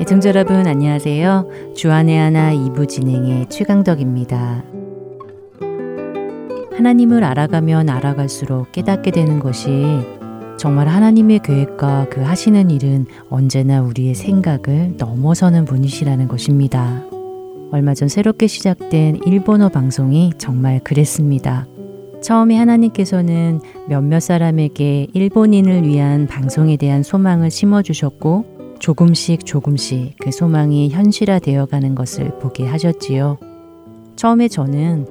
애청자 여러분 안녕하세요. 주안의 하나 2부 진행의 최강덕입니다. 하나님을 알아가면 알아갈수록 깨닫게 되는 것이 정말 하나님의 계획과 그 하시는 일은 언제나 우리의 생각을 넘어서는 분이시라는 것입니다. 얼마 전 새롭게 시작된 일본어 방송이 정말 그랬습니다. 처음에 하나님께서는 몇몇 사람에게 일본인을 위한 방송에 대한 소망을 심어주셨고 조금씩 그 소망이 현실화되어가는 것을 보게 하셨지요. 처음에 저는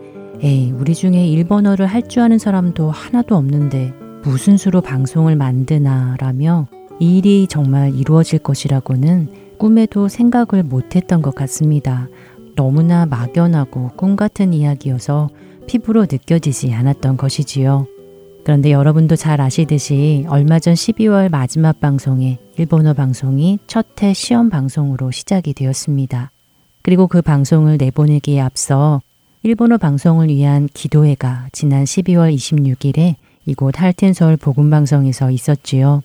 우리 중에 일본어를 할 줄 아는 사람도 하나도 없는데 무슨 수로 방송을 만드나라며 이 일이 정말 이루어질 것이라고는 꿈에도 생각을 못했던 것 같습니다. 너무나 막연하고 꿈 같은 이야기여서 피부로 느껴지지 않았던 것이지요. 그런데 여러분도 잘 아시듯이 얼마 전 12월 마지막 방송에 일본어 방송이 첫 해 시험 방송으로 시작이 되었습니다. 그리고 그 방송을 내보내기에 앞서 일본어 방송을 위한 기도회가 지난 12월 26일에 이곳 할텐서울 복음방송에서 있었지요.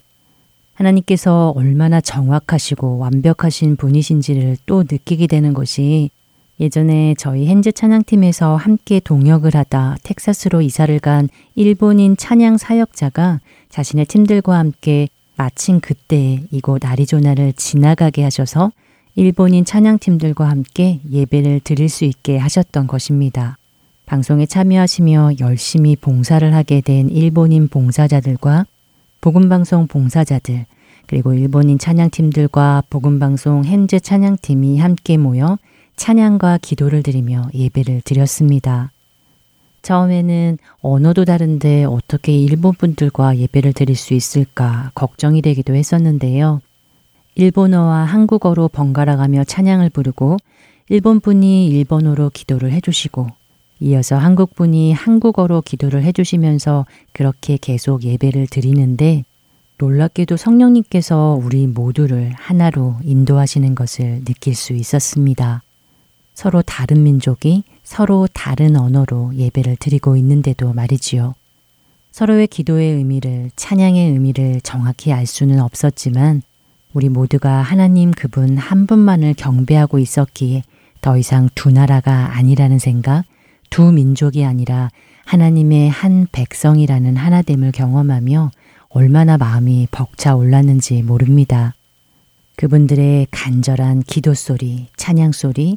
하나님께서 얼마나 정확하시고 완벽하신 분이신지를 또 느끼게 되는 것이 예전에 저희 헨즈 찬양팀에서 함께 동역을 하다 텍사스로 이사를 간 일본인 찬양 사역자가 자신의 팀들과 함께 마침 그때 이곳 애리조나를 지나가게 하셔서 일본인 찬양팀들과 함께 예배를 드릴 수 있게 하셨던 것입니다. 방송에 참여하시며 열심히 봉사를 하게 된 일본인 봉사자들과 복음방송 봉사자들, 그리고 일본인 찬양팀들과 복음방송 헨즈 찬양팀이 함께 모여 찬양과 기도를 드리며 예배를 드렸습니다. 처음에는 언어도 다른데 어떻게 일본 분들과 예배를 드릴 수 있을까 걱정이 되기도 했었는데요. 일본어와 한국어로 번갈아가며 찬양을 부르고 일본 분이 일본어로 기도를 해주시고 이어서 한국분이 한국어로 기도를 해주시면서 그렇게 계속 예배를 드리는데 놀랍게도 성령님께서 우리 모두를 하나로 인도하시는 것을 느낄 수 있었습니다. 서로 다른 민족이 서로 다른 언어로 예배를 드리고 있는데도 말이지요. 서로의 기도의 의미를, 찬양의 의미를 정확히 알 수는 없었지만 우리 모두가 하나님 그분 한 분만을 경배하고 있었기에 더 이상 두 나라가 아니라는 생각, 두 민족이 아니라 하나님의 한 백성이라는 하나됨을 경험하며 얼마나 마음이 벅차올랐는지 모릅니다. 그분들의 간절한 기도소리, 찬양소리,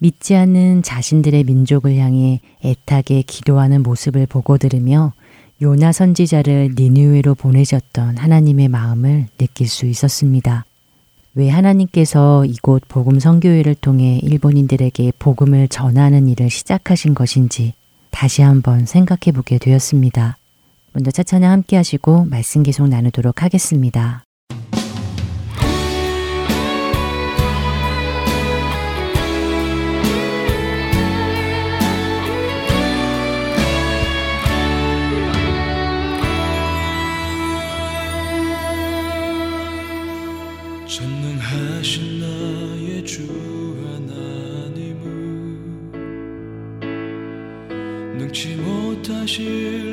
믿지 않는 자신들의 민족을 향해 애타게 기도하는 모습을 보고 들으며 요나 선지자를 니느웨로 보내셨던 하나님의 마음을 느낄 수 있었습니다. 왜 하나님께서 이곳 복음 선교회를 통해 일본인들에게 복음을 전하는 일을 시작하신 것인지 다시 한번 생각해 보게 되었습니다. 먼저 차차나 함께 하시고 말씀 계속 나누도록 하겠습니다. 못하실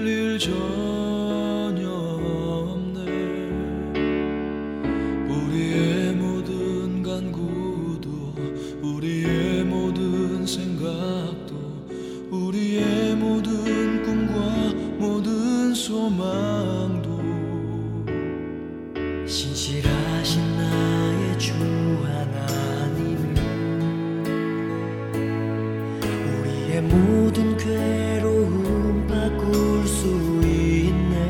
일 전혀 없네. 우리의 모든 간구도, 우리의 모든 생각도, 우리의 모든 꿈과 모든 소망도 신실하신 나의 주 하나님은 우리의 모든 괴로움 바꿀 수 있네.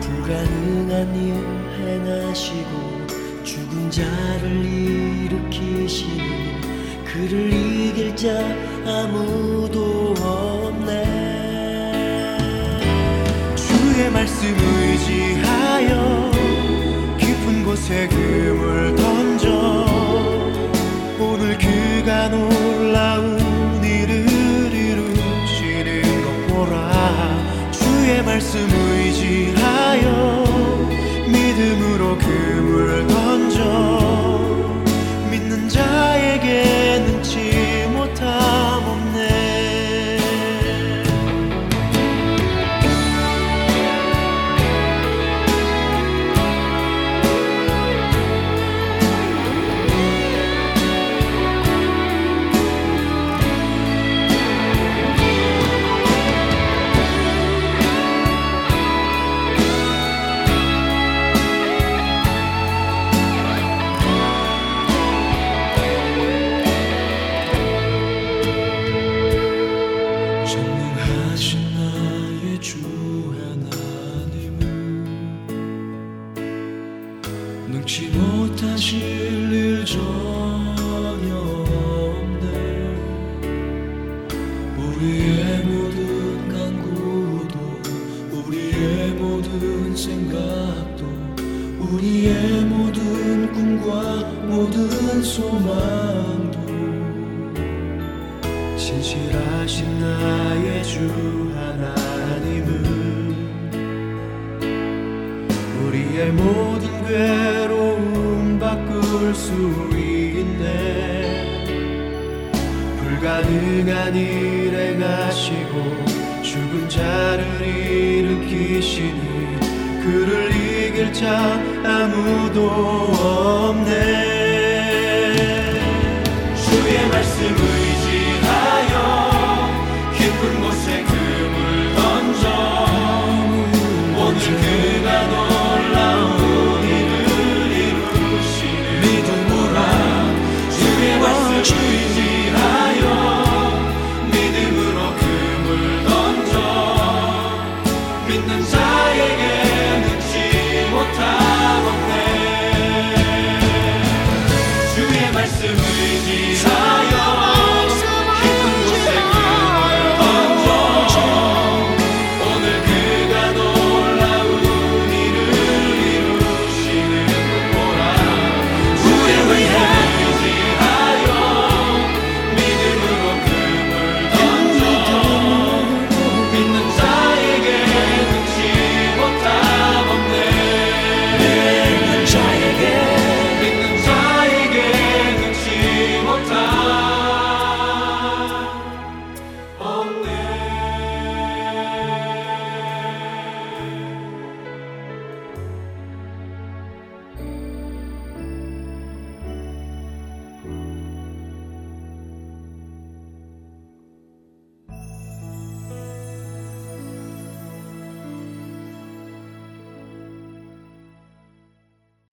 불가능한 일 해나시고 죽은 자를 일으키시는 그를 이길 자 아무도 없네. 주의 말씀 의지하여 깊은 곳에 금을 던져 오늘 그가 놀라운 주의 말씀 의지하여 믿음으로 금을 던져 믿는 소망도 진실하신 나의 주 하나님은 우리의 모든 괴로움 바꿀 수 있네. 불가능한 일 행하시고 죽은 자를 일으키시니 그를 이길 자 아무도 없네. 주의 말씀 의지하여 깊은 곳에 금을 던져 오늘 그가 놀라운 일을 이루시는 믿음으라. 주의 말씀 의지하여 믿음으로 금을 던져 믿는 자에게 주의 말씀 의지하여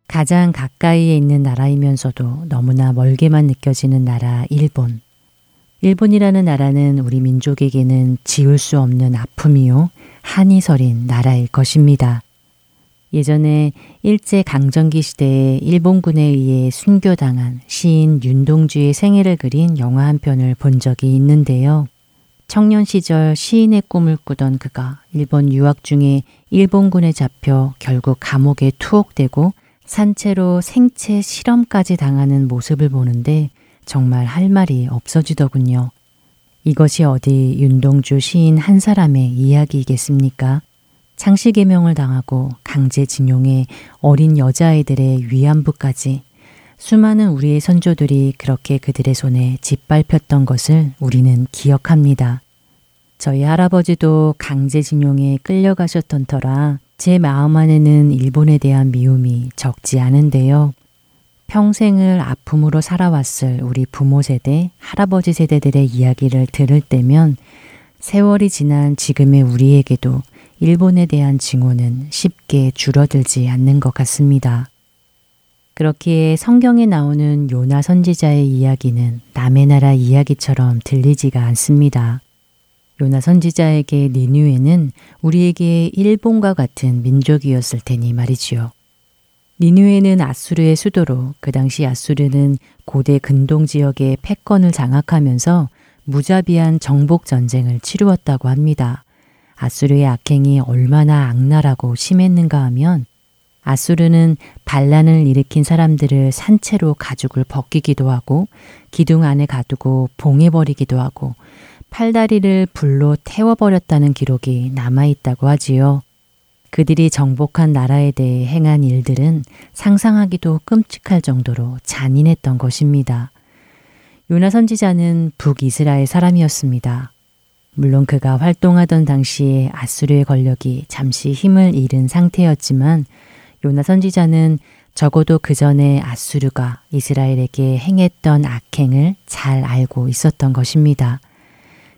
가장 가까이에 있는 나라이면서도 너무나 멀게만 느껴지는 나라 일본. 일본이라는 나라는 우리 민족에게는 지울 수 없는 아픔이요, 한이 서린 나라일 것입니다. 예전에 일제강점기 시대에 일본군에 의해 순교당한 시인 윤동주의 생애를 그린 영화 한 편을 본 적이 있는데요. 청년 시절 시인의 꿈을 꾸던 그가 일본 유학 중에 일본군에 잡혀 결국 감옥에 투옥되고 산채로 생체 실험까지 당하는 모습을 보는데 정말 할 말이 없어지더군요. 이것이 어디 윤동주 시인 한 사람의 이야기이겠습니까? 창씨개명을 당하고 강제징용에 어린 여자아이들의 위안부까지 수많은 우리의 선조들이 그렇게 그들의 손에 짓밟혔던 것을 우리는 기억합니다. 저희 할아버지도 강제징용에 끌려가셨던 터라 제 마음 안에는 일본에 대한 미움이 적지 않은데요. 평생을 아픔으로 살아왔을 우리 부모 세대, 할아버지 세대들의 이야기를 들을 때면 세월이 지난 지금의 우리에게도 일본에 대한 증오는 쉽게 줄어들지 않는 것 같습니다. 그렇기에 성경에 나오는 요나 선지자의 이야기는 남의 나라 이야기처럼 들리지가 않습니다. 요나 선지자에게 니느웨는 우리에게 일본과 같은 민족이었을 테니 말이지요. 니느웨는 아수르의 수도로 그 당시 아수르는 고대 근동 지역의 패권을 장악하면서 무자비한 정복 전쟁을 치루었다고 합니다. 아수르의 악행이 얼마나 악랄하고 심했는가 하면 아수르는 반란을 일으킨 사람들을 산채로 가죽을 벗기기도 하고 기둥 안에 가두고 봉해버리기도 하고 팔다리를 불로 태워버렸다는 기록이 남아있다고 하지요. 그들이 정복한 나라에 대해 행한 일들은 상상하기도 끔찍할 정도로 잔인했던 것입니다. 요나 선지자는 북이스라엘 사람이었습니다. 물론 그가 활동하던 당시에 아수르의 권력이 잠시 힘을 잃은 상태였지만 요나 선지자는 적어도 그 전에 아수르가 이스라엘에게 행했던 악행을 잘 알고 있었던 것입니다.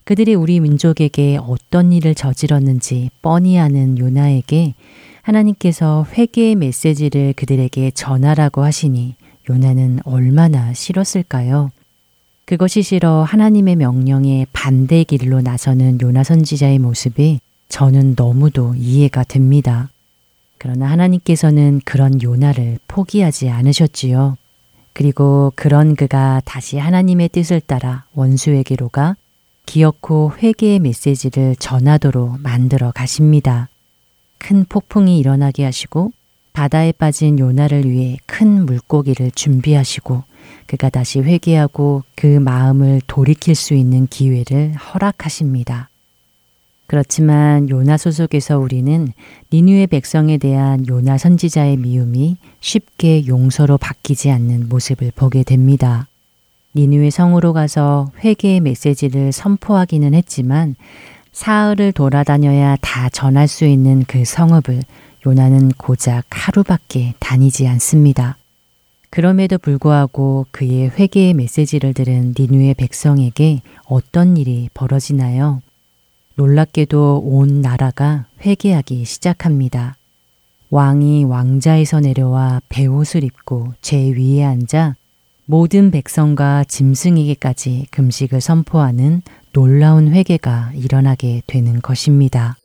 그들이 우리 민족에게 어떤 일을 저질렀는지 뻔히 아는 요나에게 하나님께서 회개의 메시지를 그들에게 전하라고 하시니 요나는 얼마나 싫었을까요? 그것이 싫어 하나님의 명령에 반대 길로 나서는 요나 선지자의 모습이 저는 너무도 이해가 됩니다. 그러나 하나님께서는 그런 요나를 포기하지 않으셨지요. 그리고 그런 그가 다시 하나님의 뜻을 따라 원수에게로 가 기어코 회개의 메시지를 전하도록 만들어 가십니다. 큰 폭풍이 일어나게 하시고 바다에 빠진 요나를 위해 큰 물고기를 준비하시고 그가 다시 회개하고 그 마음을 돌이킬 수 있는 기회를 허락하십니다. 그렇지만 요나 소속에서 우리는 니느웨 백성에 대한 요나 선지자의 미움이 쉽게 용서로 바뀌지 않는 모습을 보게 됩니다. 니느웨 성으로 가서 회개의 메시지를 선포하기는 했지만 사흘을 돌아다녀야 다 전할 수 있는 그 성읍을 요나는 고작 하루밖에 다니지 않습니다. 그럼에도 불구하고 그의 회개의 메시지를 들은 니느웨 백성에게 어떤 일이 벌어지나요? 놀랍게도 온 나라가 회개하기 시작합니다. 왕이 왕좌에서 내려와 베옷을 입고 제 위에 앉아 모든 백성과 짐승에게까지 금식을 선포하는 놀라운 회개가 일어나게 되는 것입니다.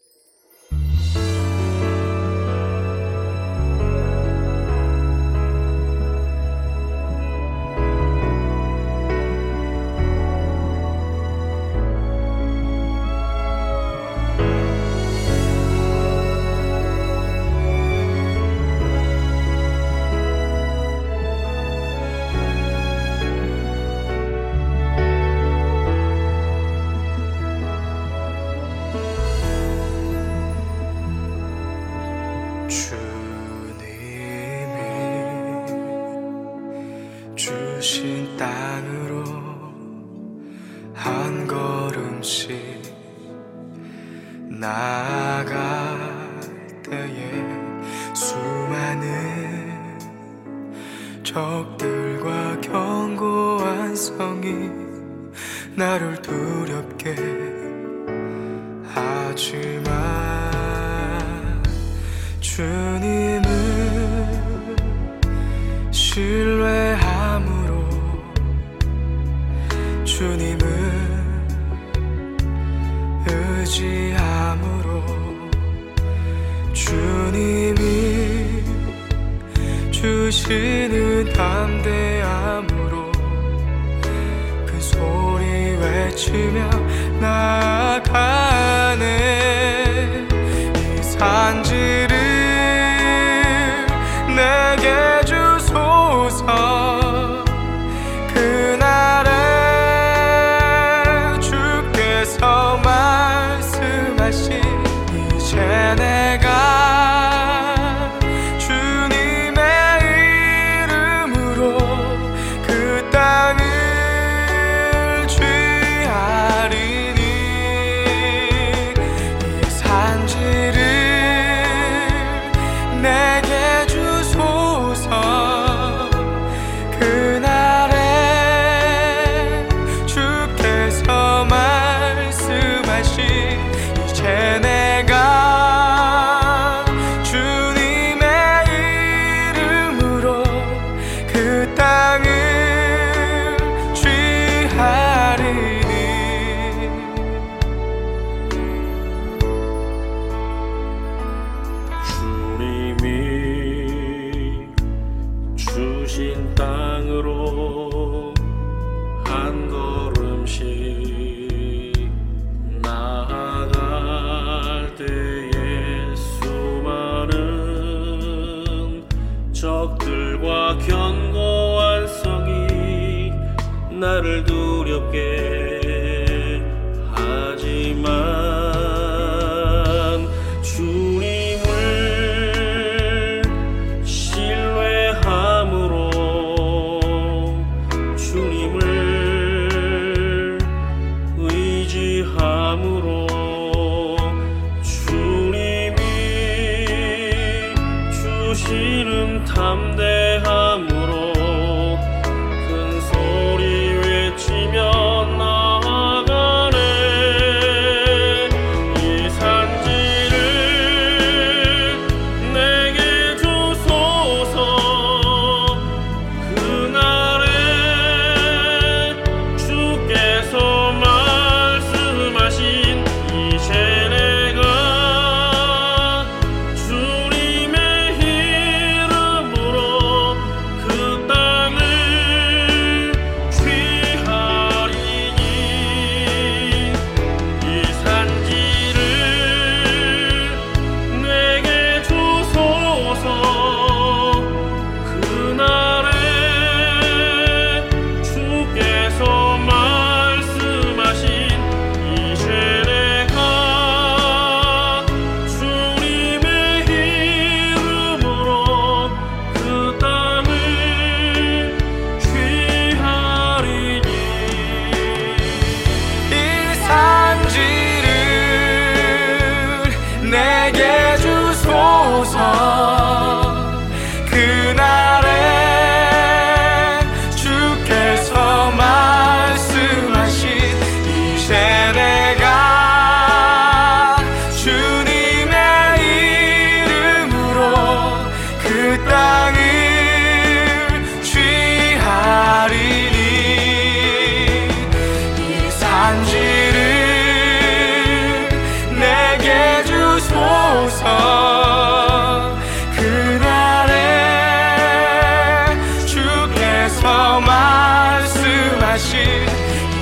사실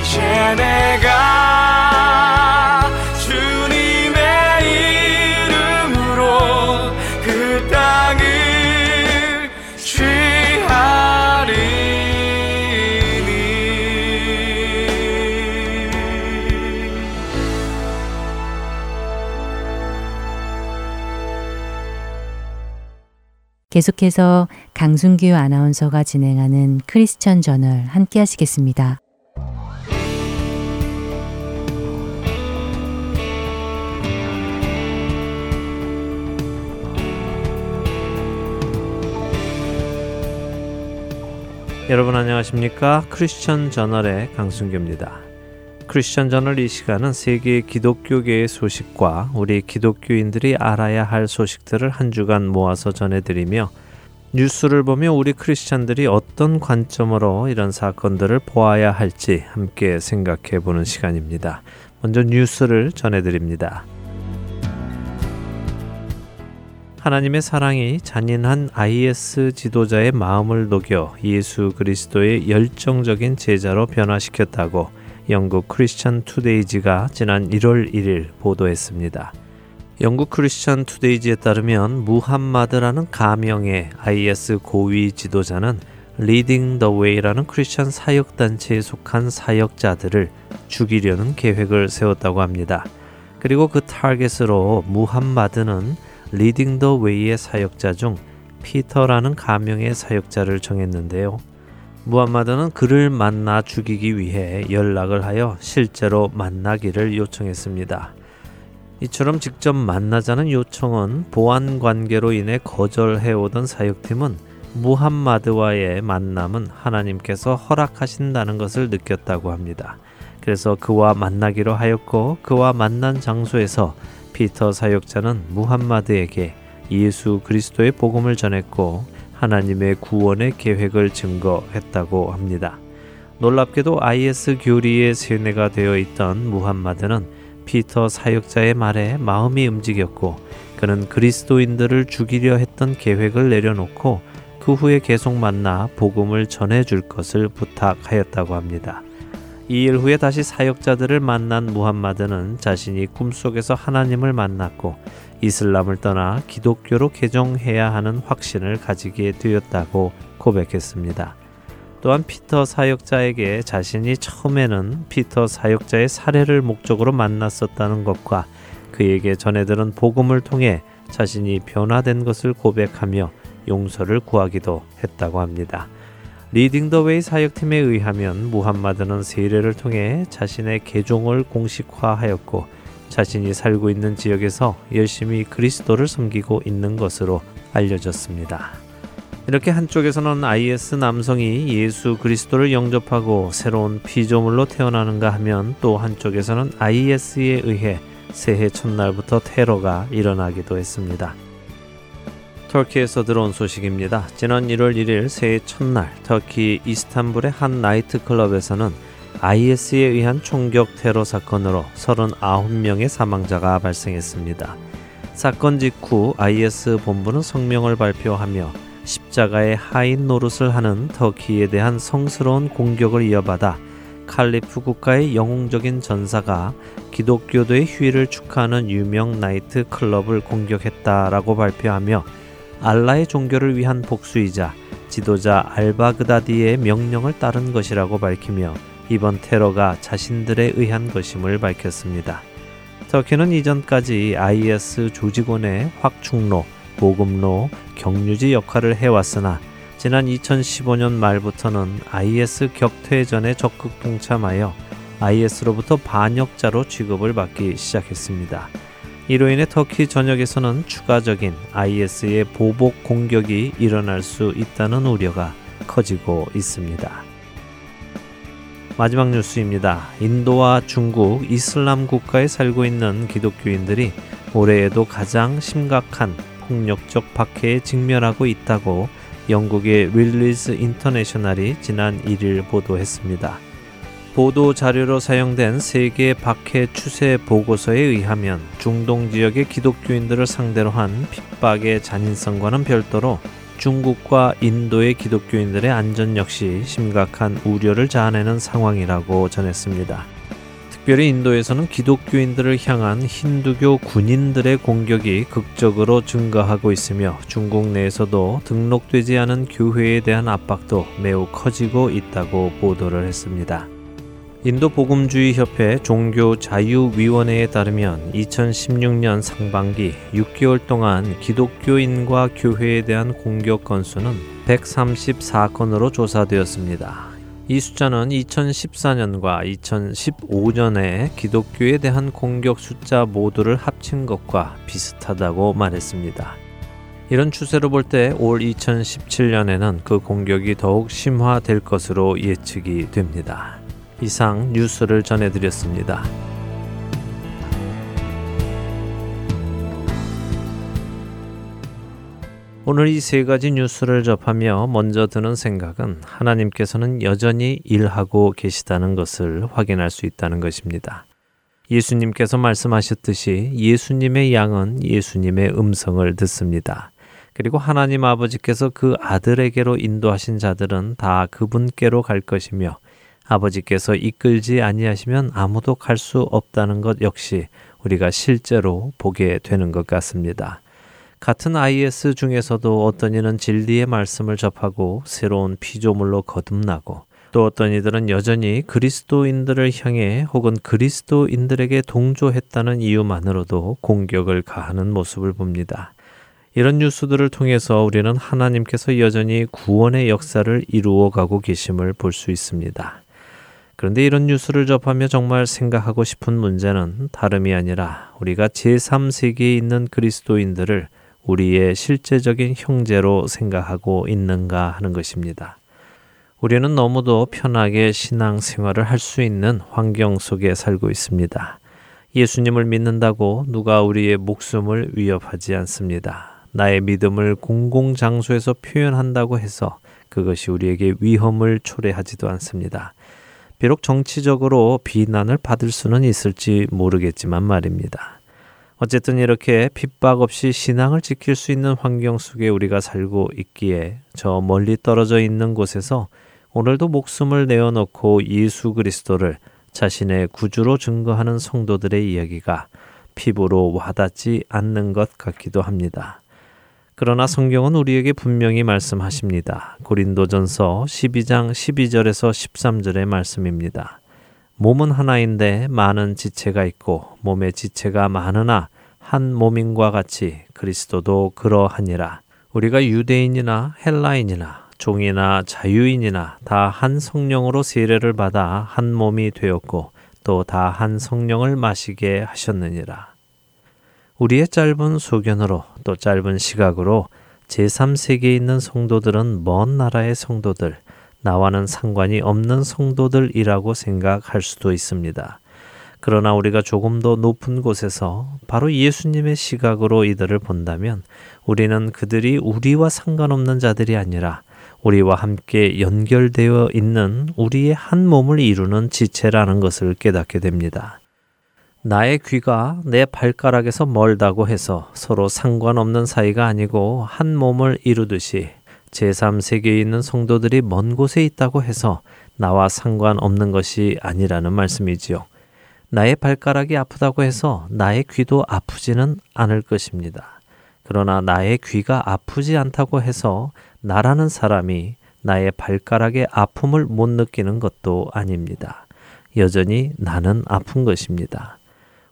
이제 내가 주님의 이름으로 그 땅을 취하리니. 계속해서 강순규 아나운서가 진행하는 크리스천 저널 함께 하시겠습니다. 여러분 안녕하십니까? 크리스천 저널의 강순규입니다. 크리스천 저널 이 시간은 세계 기독교계의 소식과 우리 기독교인들이 알아야 할 소식들을 한 주간 모아서 전해드리며 뉴스를 보며 우리 크리스찬들이 어떤 관점으로 이런 사건들을 보아야 할지 함께 생각해 보는 시간입니다. 먼저 뉴스를 전해드립니다. 하나님의 사랑이 잔인한 IS 지도자의 마음을 녹여 예수 그리스도의 열정적인 제자로 변화시켰다고 영국 크리스천 투데이지가 지난 1월 1일 보도했습니다. 영국 크리스천 투데이지에 따르면 무함마드라는 가명의 IS 고위 지도자는 리딩 더 웨이라는 크리스천 사역단체에 속한 사역자들을 죽이려는 계획을 세웠다고 합니다. 그리고 그 타겟으로 무함마드는 리딩 더 웨이의 사역자 중 피터라는 가명의 사역자를 정했는데요. 무함마드는 그를 만나 죽이기 위해 연락을 하여 실제로 만나기를 요청했습니다. 이처럼 직접 만나자는 요청은 보안 관계로 인해 거절해오던 사역팀은 무함마드와의 만남은 하나님께서 허락하신다는 것을 느꼈다고 합니다. 그래서 그와 만나기로 하였고 그와 만난 장소에서 피터 사역자는 무함마드에게 예수 그리스도의 복음을 전했고 하나님의 구원의 계획을 증거했다고 합니다. 놀랍게도 IS 교리의 세뇌가 되어 있던 무함마드는 피터 사역자의 말에 마음이 움직였고 그는 그리스도인들을 죽이려 했던 계획을 내려놓고 그 후에 계속 만나 복음을 전해줄 것을 부탁하였다고 합니다. 이 일 후에 다시 사역자들을 만난 무함마드는 자신이 꿈속에서 하나님을 만났고 이슬람을 떠나 기독교로 개종해야 하는 확신을 가지게 되었다고 고백했습니다. 또한 피터 사역자에게 자신이 처음에는 피터 사역자의 살해를 목적으로 만났었다는 것과 그에게 전해들은 복음을 통해 자신이 변화된 것을 고백하며 용서를 구하기도 했다고 합니다. 리딩 더 웨이 사역팀에 의하면 무함마드는 세례를 통해 자신의 개종을 공식화하였고 자신이 살고 있는 지역에서 열심히 그리스도를 섬기고 있는 것으로 알려졌습니다. 이렇게 한쪽에서는 IS 남성이 예수 그리스도를 영접하고 새로운 피조물로 태어나는가 하면 또 한쪽에서는 IS에 의해 새해 첫날부터 테러가 일어나기도 했습니다. 터키에서 들어온 소식입니다. 지난 1월 1일 새해 첫날 터키 이스탄불의 한 나이트클럽에서는 IS에 의한 총격 테러 사건으로 39명의 사망자가 발생했습니다. 사건 직후 IS 본부는 성명을 발표하며 십자가의 하인 노릇을 하는 터키에 대한 성스러운 공격을 이어받아 칼리프 국가의 영웅적인 전사가 기독교도의 휴일을 축하하는 유명 나이트 클럽을 공격했다라고 발표하며 알라의 종교를 위한 복수이자 지도자 알바그다디의 명령을 따른 것이라고 밝히며 이번 테러가 자신들에 의한 것임을 밝혔습니다. 터키는 이전까지 IS 조직원의 확충로, 보급로, 경유지 역할을 해왔으나 지난 2015년 말부터는 IS 격퇴전에 적극 동참하여 IS로부터 반역자로 취급을 받기 시작했습니다. 이로 인해 터키 전역에서는 추가적인 IS의 보복 공격이 일어날 수 있다는 우려가 커지고 있습니다. 마지막 뉴스입니다. 인도와 중국 이슬람 국가에 살고 있는 기독교인들이 올해에도 가장 심각한 폭력적 박해에 직면하고 있다고 영국의 윌리스 인터내셔널이 지난 1일 보도했습니다. 보도 자료로 사용된 세계 박해 추세 보고서에 의하면 중동 지역의 기독교인들을 상대로 한 핍박의 잔인성과는 별도로 중국과 인도의 기독교인들의 안전 역시 심각한 우려를 자아내는 상황이라고 전했습니다. 특별히 인도에서는 기독교인들을 향한 힌두교 군인들의 공격이 극적으로 증가하고 있으며 중국 내에서도 등록되지 않은 교회에 대한 압박도 매우 커지고 있다고 보도를 했습니다. 인도 복음주의협회 종교자유위원회에 따르면 2016년 상반기 6개월 동안 기독교인과 교회에 대한 공격 건수는 134건으로 조사되었습니다. 이 숫자는 2014년과 2015년에 기독교에 대한 공격 숫자 모두를 합친 것과 비슷하다고 말했습니다. 이런 추세로 볼 때 올 2017년에는 그 공격이 더욱 심화될 것으로 예측이 됩니다. 이상 뉴스를 전해드렸습니다. 오늘 이 세 가지 뉴스를 접하며 먼저 드는 생각은 하나님께서는 여전히 일하고 계시다는 것을 확인할 수 있다는 것입니다. 예수님께서 말씀하셨듯이 예수님의 양은 예수님의 음성을 듣습니다. 그리고 하나님 아버지께서 그 아들에게로 인도하신 자들은 다 그분께로 갈 것이며 아버지께서 이끌지 아니하시면 아무도 갈 수 없다는 것 역시 우리가 실제로 보게 되는 것 같습니다. 같은 IS 중에서도 어떤 이는 진리의 말씀을 접하고 새로운 피조물로 거듭나고 또 어떤 이들은 여전히 그리스도인들을 향해 혹은 그리스도인들에게 동조했다는 이유만으로도 공격을 가하는 모습을 봅니다. 이런 뉴스들을 통해서 우리는 하나님께서 여전히 구원의 역사를 이루어가고 계심을 볼 수 있습니다. 그런데 이런 뉴스를 접하며 정말 생각하고 싶은 문제는 다름이 아니라 우리가 제3세기에 있는 그리스도인들을 우리의 실제적인 형제로 생각하고 있는가 하는 것입니다. 우리는 너무도 편하게 신앙생활을 할 수 있는 환경 속에 살고 있습니다. 예수님을 믿는다고 누가 우리의 목숨을 위협하지 않습니다. 나의 믿음을 공공장소에서 표현한다고 해서 그것이 우리에게 위험을 초래하지도 않습니다. 비록 정치적으로 비난을 받을 수는 있을지 모르겠지만 말입니다. 어쨌든 이렇게 핍박 없이 신앙을 지킬 수 있는 환경 속에 우리가 살고 있기에 저 멀리 떨어져 있는 곳에서 오늘도 목숨을 내어놓고 예수 그리스도를 자신의 구주로 증거하는 성도들의 이야기가 피부로 와닿지 않는 것 같기도 합니다. 그러나 성경은 우리에게 분명히 말씀하십니다. 고린도전서 12장 12절에서 13절의 말씀입니다. 몸은 하나인데 많은 지체가 있고 몸의 지체가 많으나 한 몸인과 같이 그리스도도 그러하니라. 우리가 유대인이나 헬라인이나 종이나 자유인이나 다 한 성령으로 세례를 받아 한 몸이 되었고 또 다 한 성령을 마시게 하셨느니라. 우리의 짧은 소견으로 또 짧은 시각으로 제3세기에 있는 성도들은 먼 나라의 성도들, 나와는 상관이 없는 성도들이라고 생각할 수도 있습니다. 그러나 우리가 조금 더 높은 곳에서 바로 예수님의 시각으로 이들을 본다면 우리는 그들이 우리와 상관없는 자들이 아니라 우리와 함께 연결되어 있는 우리의 한 몸을 이루는 지체라는 것을 깨닫게 됩니다. 나의 귀가 내 발가락에서 멀다고 해서 서로 상관없는 사이가 아니고 한 몸을 이루듯이 제3세계에 있는 성도들이 먼 곳에 있다고 해서 나와 상관없는 것이 아니라는 말씀이지요. 나의 발가락이 아프다고 해서 나의 귀도 아프지는 않을 것입니다. 그러나 나의 귀가 아프지 않다고 해서 나라는 사람이 나의 발가락의 아픔을 못 느끼는 것도 아닙니다. 여전히 나는 아픈 것입니다.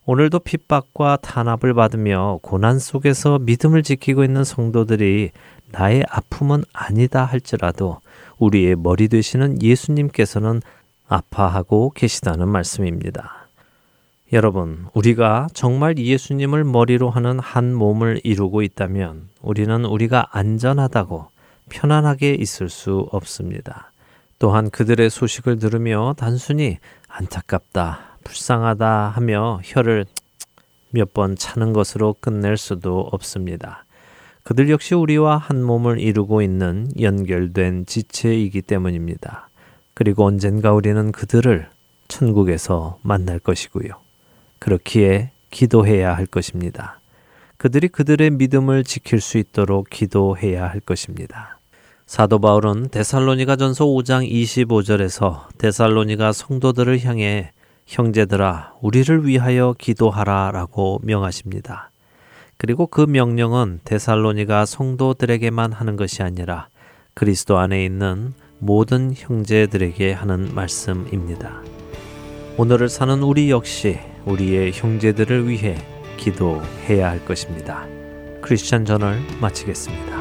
오늘도 핍박과 탄압을 받으며 고난 속에서 믿음을 지키고 있는 성도들이 나의 아픔은 아니다 할지라도 우리의 머리 되시는 예수님께서는 아파하고 계시다는 말씀입니다. 여러분, 우리가 정말 예수님을 머리로 하는 한 몸을 이루고 있다면 우리는 우리가 안전하다고 편안하게 있을 수 없습니다. 또한 그들의 소식을 들으며 단순히 안타깝다, 불쌍하다 하며 혀를 몇 번 차는 것으로 끝낼 수도 없습니다. 그들 역시 우리와 한 몸을 이루고 있는 연결된 지체이기 때문입니다. 그리고 언젠가 우리는 그들을 천국에서 만날 것이고요. 그렇기에 기도해야 할 것입니다. 그들이 그들의 믿음을 지킬 수 있도록 기도해야 할 것입니다. 사도 바울은 데살로니가전서 5장 25절에서 데살로니가 성도들을 향해 형제들아 우리를 위하여 기도하라 라고 명하십니다. 그리고 그 명령은 데살로니가 성도들에게만 하는 것이 아니라 그리스도 안에 있는 모든 형제들에게 하는 말씀입니다. 오늘을 사는 우리 역시 우리의 형제들을 위해 기도해야 할 것입니다. 크리스천 저널 마치겠습니다.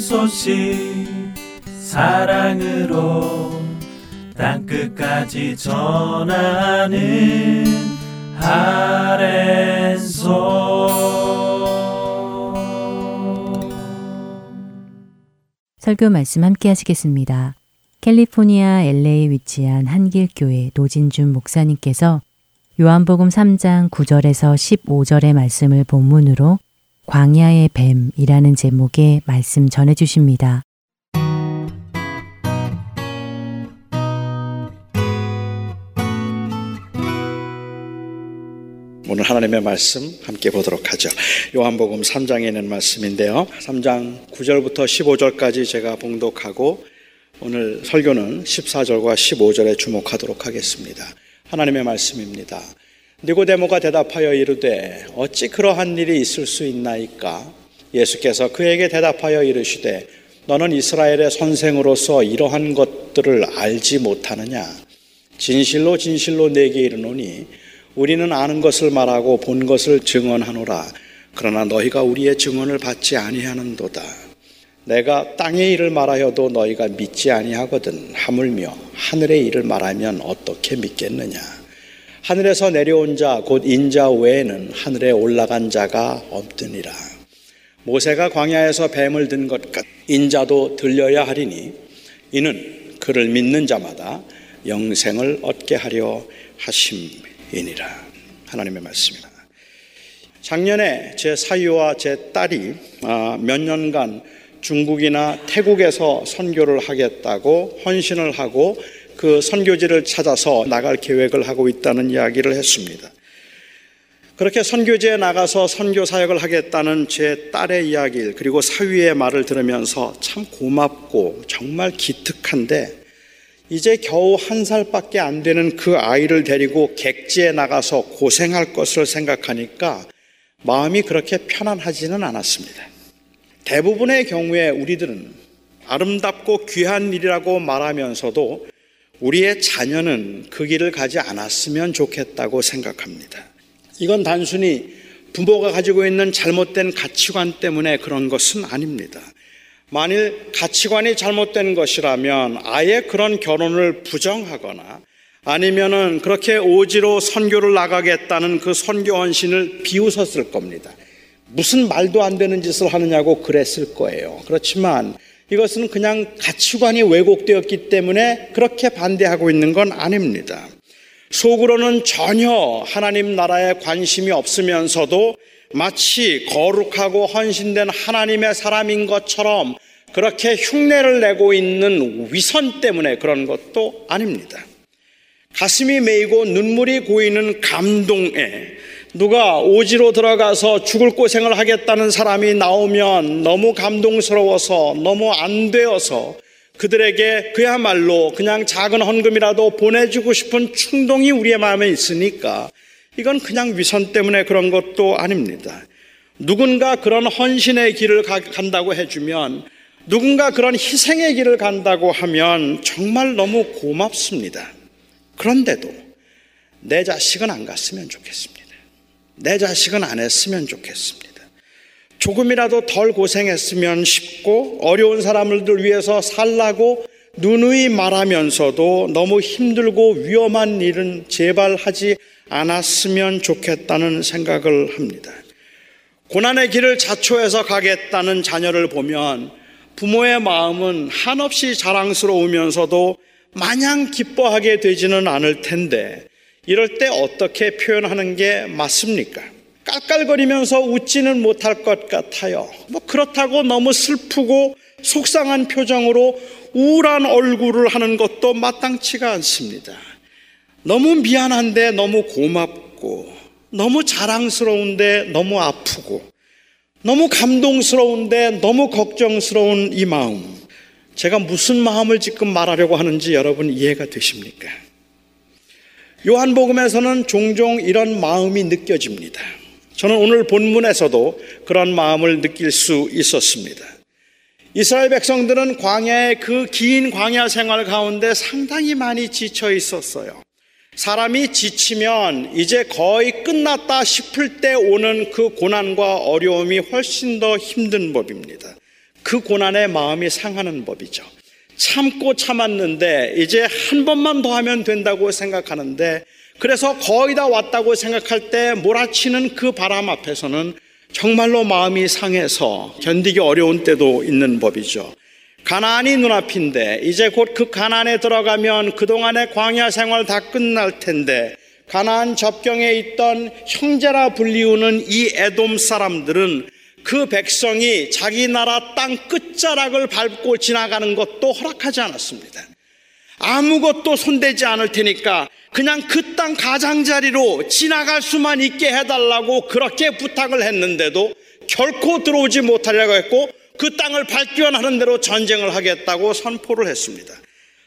소식 사랑으로 땅끝까지 전하는 설교 말씀 함께 하시겠습니다. 캘리포니아 LA에 위치한 한길교회 노진준 목사님께서 요한복음 3장 9절에서 15절의 말씀을 본문으로 광야의 뱀이라는 제목의 말씀 전해주십니다. 오늘 하나님의 말씀 함께 보도록 하죠. 요한복음 3장에 있는 말씀인데요. 3장 9절부터 15절까지 제가 봉독하고 오늘 설교는 14절과 15절에 주목하도록 하겠습니다. 하나님의 말씀입니다. 니고데모가 대답하여 이르되 어찌 그러한 일이 있을 수 있나이까? 예수께서 그에게 대답하여 이르시되 너는 이스라엘의 선생으로서 이러한 것들을 알지 못하느냐? 진실로 진실로 내게 이르노니 우리는 아는 것을 말하고 본 것을 증언하노라. 그러나 너희가 우리의 증언을 받지 아니하는도다. 내가 땅의 일을 말하여도 너희가 믿지 아니하거든 하물며 하늘의 일을 말하면 어떻게 믿겠느냐? 하늘에서 내려온 자 곧 인자 외에는 하늘에 올라간 자가 없느니라. 모세가 광야에서 뱀을 든 것 같이 인자도 들려야 하리니 이는 그를 믿는 자마다 영생을 얻게 하려 하심이니라. 하나님의 말씀입니다. 작년에 제 사위와 제 딸이 몇 년간 중국이나 태국에서 선교를 하겠다고 헌신을 하고 그 선교지를 찾아서 나갈 계획을 하고 있다는 이야기를 했습니다. 그렇게 선교지에 나가서 선교 사역을 하겠다는 제 딸의 이야기를 그리고 사위의 말을 들으면서 참 고맙고 정말 기특한데 이제 겨우 한 살밖에 안 되는 그 아이를 데리고 객지에 나가서 고생할 것을 생각하니까 마음이 그렇게 편안하지는 않았습니다. 대부분의 경우에 우리들은 아름답고 귀한 일이라고 말하면서도 우리의 자녀는 그 길을 가지 않았으면 좋겠다고 생각합니다. 이건 단순히 부모가 가지고 있는 잘못된 가치관 때문에 그런 것은 아닙니다. 만일 가치관이 잘못된 것이라면 아예 그런 결혼을 부정하거나 아니면은 그렇게 오지로 선교를 나가겠다는 그 선교 헌신을 비웃었을 겁니다. 무슨 말도 안 되는 짓을 하느냐고 그랬을 거예요. 그렇지만 이것은 그냥 가치관이 왜곡되었기 때문에 그렇게 반대하고 있는 건 아닙니다. 속으로는 전혀 하나님 나라에 관심이 없으면서도 마치 거룩하고 헌신된 하나님의 사람인 것처럼 그렇게 흉내를 내고 있는 위선 때문에 그런 것도 아닙니다. 가슴이 메이고 눈물이 고이는 감동에 누가 오지로 들어가서 죽을 고생을 하겠다는 사람이 나오면 너무 감동스러워서 너무 안 되어서 그들에게 그야말로 그냥 작은 헌금이라도 보내주고 싶은 충동이 우리의 마음에 있으니까 이건 그냥 위선 때문에 그런 것도 아닙니다. 누군가 그런 헌신의 길을 간다고 해주면, 누군가 그런 희생의 길을 간다고 하면 정말 너무 고맙습니다. 그런데도 내 자식은 안 갔으면 좋겠습니다. 내 자식은 안 했으면 좋겠습니다. 조금이라도 덜 고생했으면 싶고, 어려운 사람들 위해서 살라고 누누이 말하면서도 너무 힘들고 위험한 일은 제발 하지 않았으면 좋겠다는 생각을 합니다. 고난의 길을 자초해서 가겠다는 자녀를 보면 부모의 마음은 한없이 자랑스러우면서도 마냥 기뻐하게 되지는 않을 텐데, 이럴 때 어떻게 표현하는 게 맞습니까? 깔깔거리면서 웃지는 못할 것 같아요. 그렇다고 너무 슬프고 속상한 표정으로 우울한 얼굴을 하는 것도 마땅치가 않습니다. 너무 미안한데 너무 고맙고, 너무 자랑스러운데 너무 아프고, 너무 감동스러운데 너무 걱정스러운 이 마음, 제가 무슨 마음을 지금 말하려고 하는지 여러분 이해가 되십니까? 요한복음에서는 종종 이런 마음이 느껴집니다. 저는 오늘 본문에서도 그런 마음을 느낄 수 있었습니다. 이스라엘 백성들은 광야의 그 긴 광야 생활 가운데 상당히 많이 지쳐 있었어요. 사람이 지치면 이제 거의 끝났다 싶을 때 오는 그 고난과 어려움이 훨씬 더 힘든 법입니다. 그 고난에 마음이 상하는 법이죠. 참고 참았는데 이제 한 번만 더 하면 된다고 생각하는데, 그래서 거의 다 왔다고 생각할 때 몰아치는 그 바람 앞에서는 정말로 마음이 상해서 견디기 어려운 때도 있는 법이죠. 가나안이 눈앞인데 이제 곧 그 가나안에 들어가면 그동안의 광야 생활 다 끝날 텐데, 가나안 접경에 있던 형제라 불리우는 이 에돔 사람들은 그 백성이 자기 나라 땅 끝자락을 밟고 지나가는 것도 허락하지 않았습니다. 아무것도 손대지 않을 테니까 그냥 그 땅 가장자리로 지나갈 수만 있게 해달라고 그렇게 부탁을 했는데도 결코 들어오지 못하려고 했고, 그 땅을 발견하는 대로 전쟁을 하겠다고 선포를 했습니다.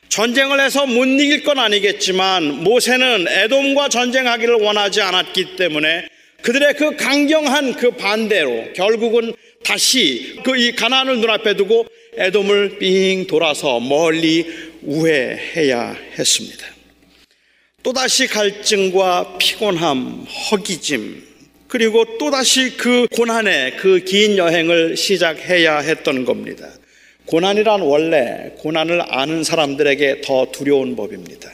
전쟁을 해서 못 이길 건 아니겠지만 모세는 에돔과 전쟁하기를 원하지 않았기 때문에 그들의 그 강경한 그 반대로 결국은 다시 이 가나안을 눈앞에 두고 에돔을 삥 돌아서 멀리 우회해야 했습니다. 또다시 갈증과 피곤함, 허기짐, 그리고 또다시 그 고난의 그 긴 여행을 시작해야 했던 겁니다. 고난이란 원래 고난을 아는 사람들에게 더 두려운 법입니다.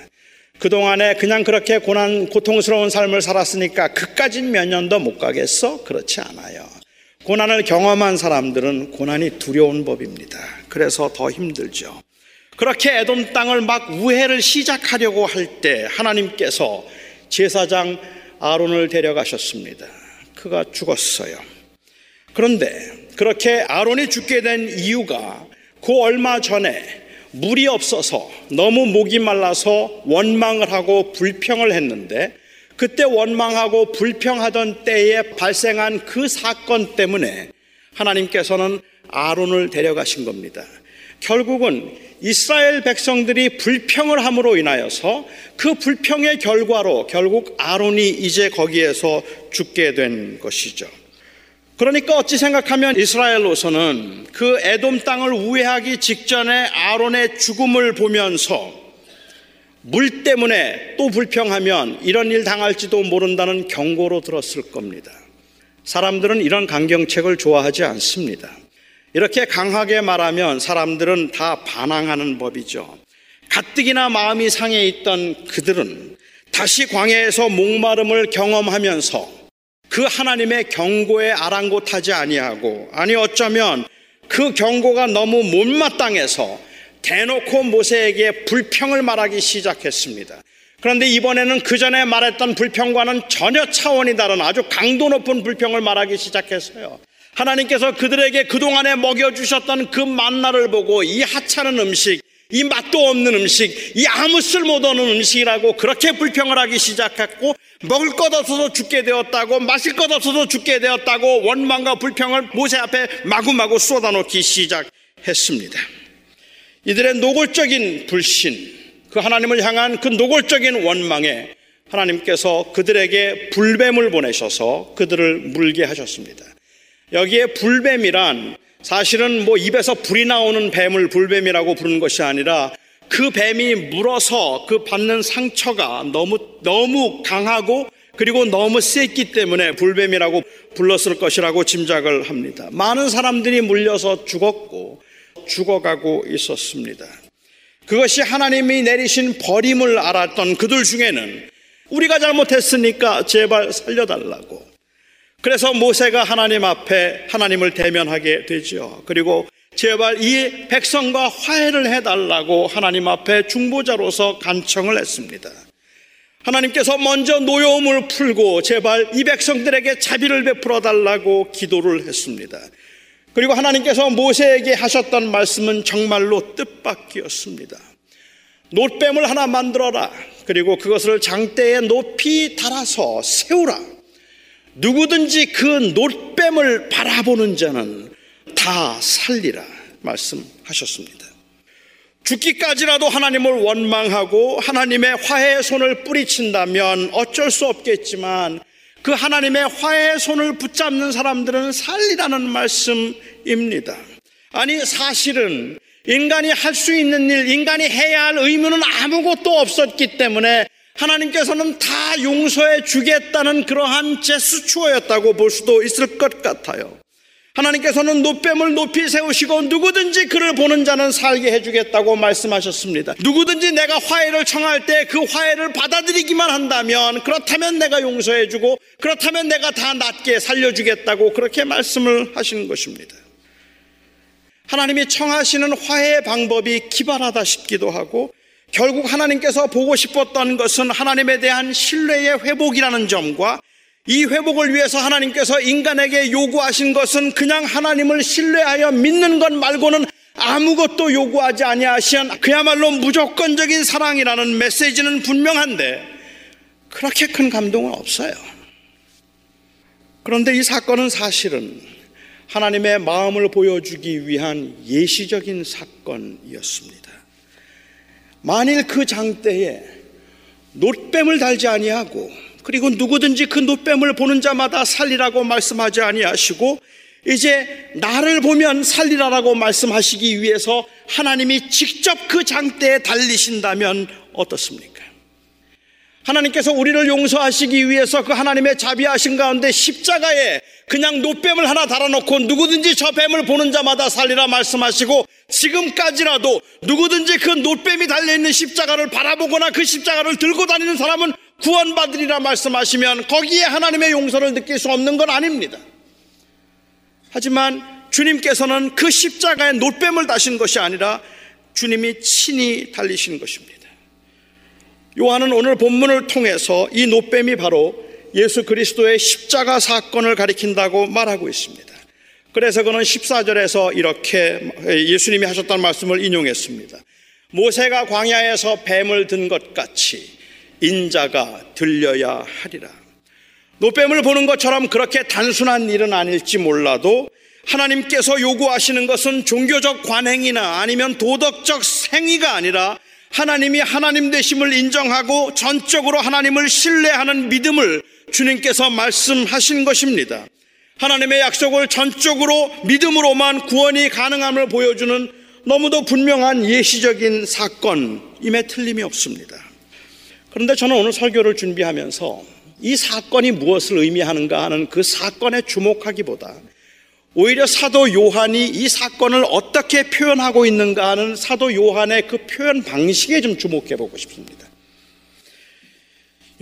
그동안에 그냥 그렇게 고통스러운 삶을 살았으니까 그까진 몇 년도 못 가겠어? 그렇지 않아요. 고난을 경험한 사람들은 고난이 두려운 법입니다. 그래서 더 힘들죠. 그렇게 에돔 땅을 막 우회를 시작하려고 할 때 하나님께서 제사장 아론을 데려가셨습니다. 그가 죽었어요. 그런데 그렇게 아론이 죽게 된 이유가 그 얼마 전에 물이 없어서 너무 목이 말라서 원망을 하고 불평을 했는데, 그때 원망하고 불평하던 때에 발생한 그 사건 때문에 하나님께서는 아론을 데려가신 겁니다. 결국은 이스라엘 백성들이 불평을 함으로 인하여서 그 불평의 결과로 결국 아론이 이제 거기에서 죽게 된 것이죠. 그러니까 어찌 생각하면 이스라엘로서는 그 에돔 땅을 우회하기 직전에 아론의 죽음을 보면서 물 때문에 또 불평하면 이런 일 당할지도 모른다는 경고로 들었을 겁니다. 사람들은 이런 강경책을 좋아하지 않습니다. 이렇게 강하게 말하면 사람들은 다 반항하는 법이죠. 가뜩이나 마음이 상해 있던 그들은 다시 광야에서 목마름을 경험하면서 그 하나님의 경고에 아랑곳하지 아니하고, 아니 어쩌면 그 경고가 너무 못마땅해서 대놓고 모세에게 불평을 말하기 시작했습니다. 그런데 이번에는 그전에 말했던 불평과는 전혀 차원이 다른 아주 강도 높은 불평을 말하기 시작했어요. 하나님께서 그들에게 그동안에 먹여주셨던 그 만나를 보고 이 하찮은 음식, 이 맛도 없는 음식, 이 아무 쓸모도 없는 음식이라고 그렇게 불평을 하기 시작했고, 먹을 것 없어서 죽게 되었다고, 마실 것 없어서 죽게 되었다고 원망과 불평을 모세 앞에 마구마구 쏟아놓기 시작했습니다. 이들의 노골적인 불신, 그 하나님을 향한 그 노골적인 원망에 하나님께서 그들에게 불뱀을 보내셔서 그들을 물게 하셨습니다. 여기에 불뱀이란 사실은 입에서 불이 나오는 뱀을 불뱀이라고 부르는 것이 아니라 그 뱀이 물어서 그 받는 상처가 너무 강하고 그리고 너무 셌기 때문에 불뱀이라고 불렀을 것이라고 짐작을 합니다. 많은 사람들이 물려서 죽었고 죽어가고 있었습니다. 그것이 하나님이 내리신 벌임을 알았던 그들 중에는 우리가 잘못했으니까 제발 살려달라고, 그래서 모세가 하나님 앞에 하나님을 대면하게 되죠. 그리고 제발 이 백성과 화해를 해달라고 하나님 앞에 중보자로서 간청을 했습니다. 하나님께서 먼저 노여움을 풀고 제발 이 백성들에게 자비를 베풀어 달라고 기도를 했습니다. 그리고 하나님께서 모세에게 하셨던 말씀은 정말로 뜻밖이었습니다. 놋뱀을 하나 만들어라. 그리고 그것을 장대에 높이 달아서 세우라. 누구든지 그 놋뱀을 바라보는 자는 다 살리라 말씀하셨습니다. 죽기까지라도 하나님을 원망하고 하나님의 화해의 손을 뿌리친다면 어쩔 수 없겠지만 그 하나님의 화해의 손을 붙잡는 사람들은 살리라는 말씀입니다. 아니, 사실은 인간이 할 수 있는 일, 인간이 해야 할 의무는 아무것도 없었기 때문에 하나님께서는 다 용서해 주겠다는 그러한 제스처였다고 볼 수도 있을 것 같아요. 하나님께서는 놋뱀을 높이 세우시고 누구든지 그를 보는 자는 살게 해주겠다고 말씀하셨습니다. 누구든지 내가 화해를 청할 때 그 화해를 받아들이기만 한다면, 그렇다면 내가 용서해주고 그렇다면 내가 다 낫게 살려주겠다고 그렇게 말씀을 하시는 것입니다. 하나님이 청하시는 화해의 방법이 기발하다 싶기도 하고, 결국 하나님께서 보고 싶었던 것은 하나님에 대한 신뢰의 회복이라는 점과, 이 회복을 위해서 하나님께서 인간에게 요구하신 것은 그냥 하나님을 신뢰하여 믿는 것 말고는 아무것도 요구하지 아니하신 그야말로 무조건적인 사랑이라는 메시지는 분명한데 그렇게 큰 감동은 없어요. 그런데 이 사건은 사실은 하나님의 마음을 보여주기 위한 예시적인 사건이었습니다. 만일 그 장대에 놋뱀을 달지 아니하고, 그리고 누구든지 그 놋뱀을 보는 자마다 살리라고 말씀하지 아니하시고, 이제 나를 보면 살리라라고 말씀하시기 위해서 하나님이 직접 그 장대에 달리신다면 어떻습니까? 하나님께서 우리를 용서하시기 위해서 그 하나님의 자비하신 가운데 십자가에 그냥 놋뱀을 하나 달아놓고 누구든지 저 뱀을 보는 자마다 살리라 말씀하시고, 지금까지라도 누구든지 그 놋뱀이 달려있는 십자가를 바라보거나 그 십자가를 들고 다니는 사람은 구원받으리라 말씀하시면 거기에 하나님의 용서를 느낄 수 없는 건 아닙니다. 하지만 주님께서는 그 십자가에 놋뱀을 다신 것이 아니라 주님이 친히 달리신 것입니다. 요한은 오늘 본문을 통해서 이 놋뱀이 바로 예수 그리스도의 십자가 사건을 가리킨다고 말하고 있습니다. 그래서 그는 14절에서 이렇게 예수님이 하셨던 말씀을 인용했습니다. 모세가 광야에서 뱀을 든 것 같이 인자가 들려야 하리라. 놋뱀을 보는 것처럼 그렇게 단순한 일은 아닐지 몰라도 하나님께서 요구하시는 것은 종교적 관행이나 아니면 도덕적 행위가 아니라 하나님이 하나님 되심을 인정하고 전적으로 하나님을 신뢰하는 믿음을 주님께서 말씀하신 것입니다. 하나님의 약속을 전적으로 믿음으로만 구원이 가능함을 보여주는 너무도 분명한 예시적인 사건임에 틀림이 없습니다. 그런데 저는 오늘 설교를 준비하면서 이 사건이 무엇을 의미하는가 하는 그 사건에 주목하기보다 오히려 사도 요한이 이 사건을 어떻게 표현하고 있는가 하는 사도 요한의 그 표현 방식에 좀 주목해 보고 싶습니다.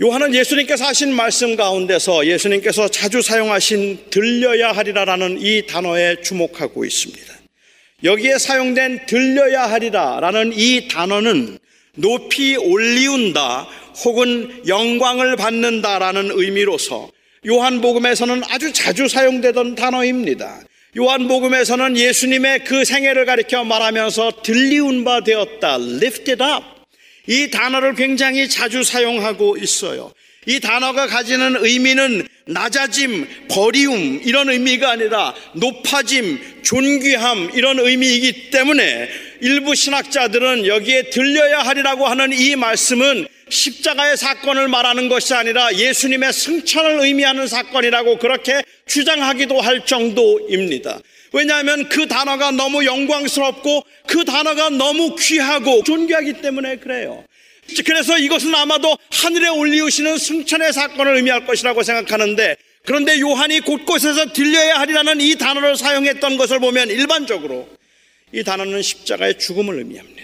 요한은 예수님께서 하신 말씀 가운데서 예수님께서 자주 사용하신 들려야 하리라라는 이 단어에 주목하고 있습니다. 여기에 사용된 들려야 하리라라는 이 단어는 높이 올리운다 혹은 영광을 받는다라는 의미로서 요한복음에서는 아주 자주 사용되던 단어입니다. 요한복음에서는 예수님의 그 생애를 가리켜 말하면서 들리운 바 되었다, lifted up, 이 단어를 굉장히 자주 사용하고 있어요. 이 단어가 가지는 의미는 낮아짐, 버리움 이런 의미가 아니라 높아짐, 존귀함 이런 의미이기 때문에 일부 신학자들은 여기에 들려야 하리라고 하는 이 말씀은 십자가의 사건을 말하는 것이 아니라 예수님의 승천을 의미하는 사건이라고 그렇게 주장하기도 할 정도입니다. 왜냐하면 그 단어가 너무 영광스럽고 그 단어가 너무 귀하고 존귀하기 때문에 그래요. 그래서 이것은 아마도 하늘에 올리우시는 승천의 사건을 의미할 것이라고 생각하는데, 그런데 요한이 곳곳에서 들려야 하리라는 이 단어를 사용했던 것을 보면 일반적으로 이 단어는 십자가의 죽음을 의미합니다.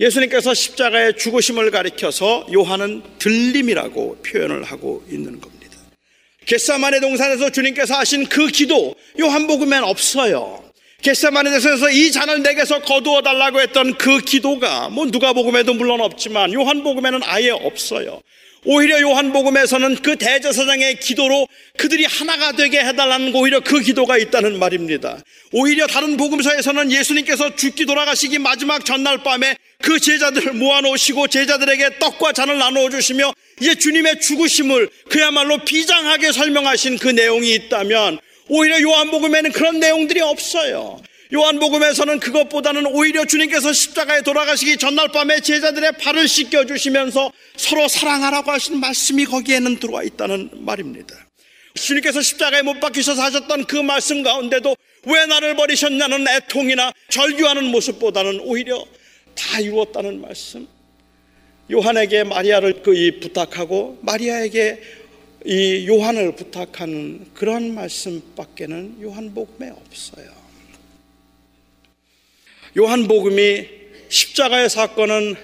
예수님께서 십자가의 죽으심을 가리켜서 요한은 들림이라고 표현을 하고 있는 겁니다. 겟세마네 동산에서 주님께서 하신 그 기도, 요한복음엔 없어요. 겟세마네 동산에서 이 잔을 내게서 거두어 달라고 했던 그 기도가 뭐 누가복음에도 물론 없지만 요한복음에는 아예 없어요. 오히려 요한복음에서는 그 대제사장의 기도로 그들이 하나가 되게 해달라는 오히려 그 기도가 있다는 말입니다. 오히려 다른 복음서에서는 예수님께서 죽기 돌아가시기 마지막 전날 밤에 그 제자들을 모아놓으시고 제자들에게 떡과 잔을 나누어주시며 이제 주님의 죽으심을 그야말로 비장하게 설명하신 그 내용이 있다면, 오히려 요한복음에는 그런 내용들이 없어요. 요한복음에서는 그것보다는 오히려 주님께서 십자가에 돌아가시기 전날 밤에 제자들의 발을 씻겨주시면서 서로 사랑하라고 하신 말씀이 거기에는 들어와 있다는 말입니다. 주님께서 십자가에 못 박히셔서 하셨던 그 말씀 가운데도 왜 나를 버리셨냐는 애통이나 절규하는 모습보다는 오히려 다 이루었다는 말씀, 요한에게 마리아를 부탁하고 마리아에게 이 요한을 부탁하는 그런 말씀밖에는 요한복음에 없어요. 요한복음이 십자가의 사건은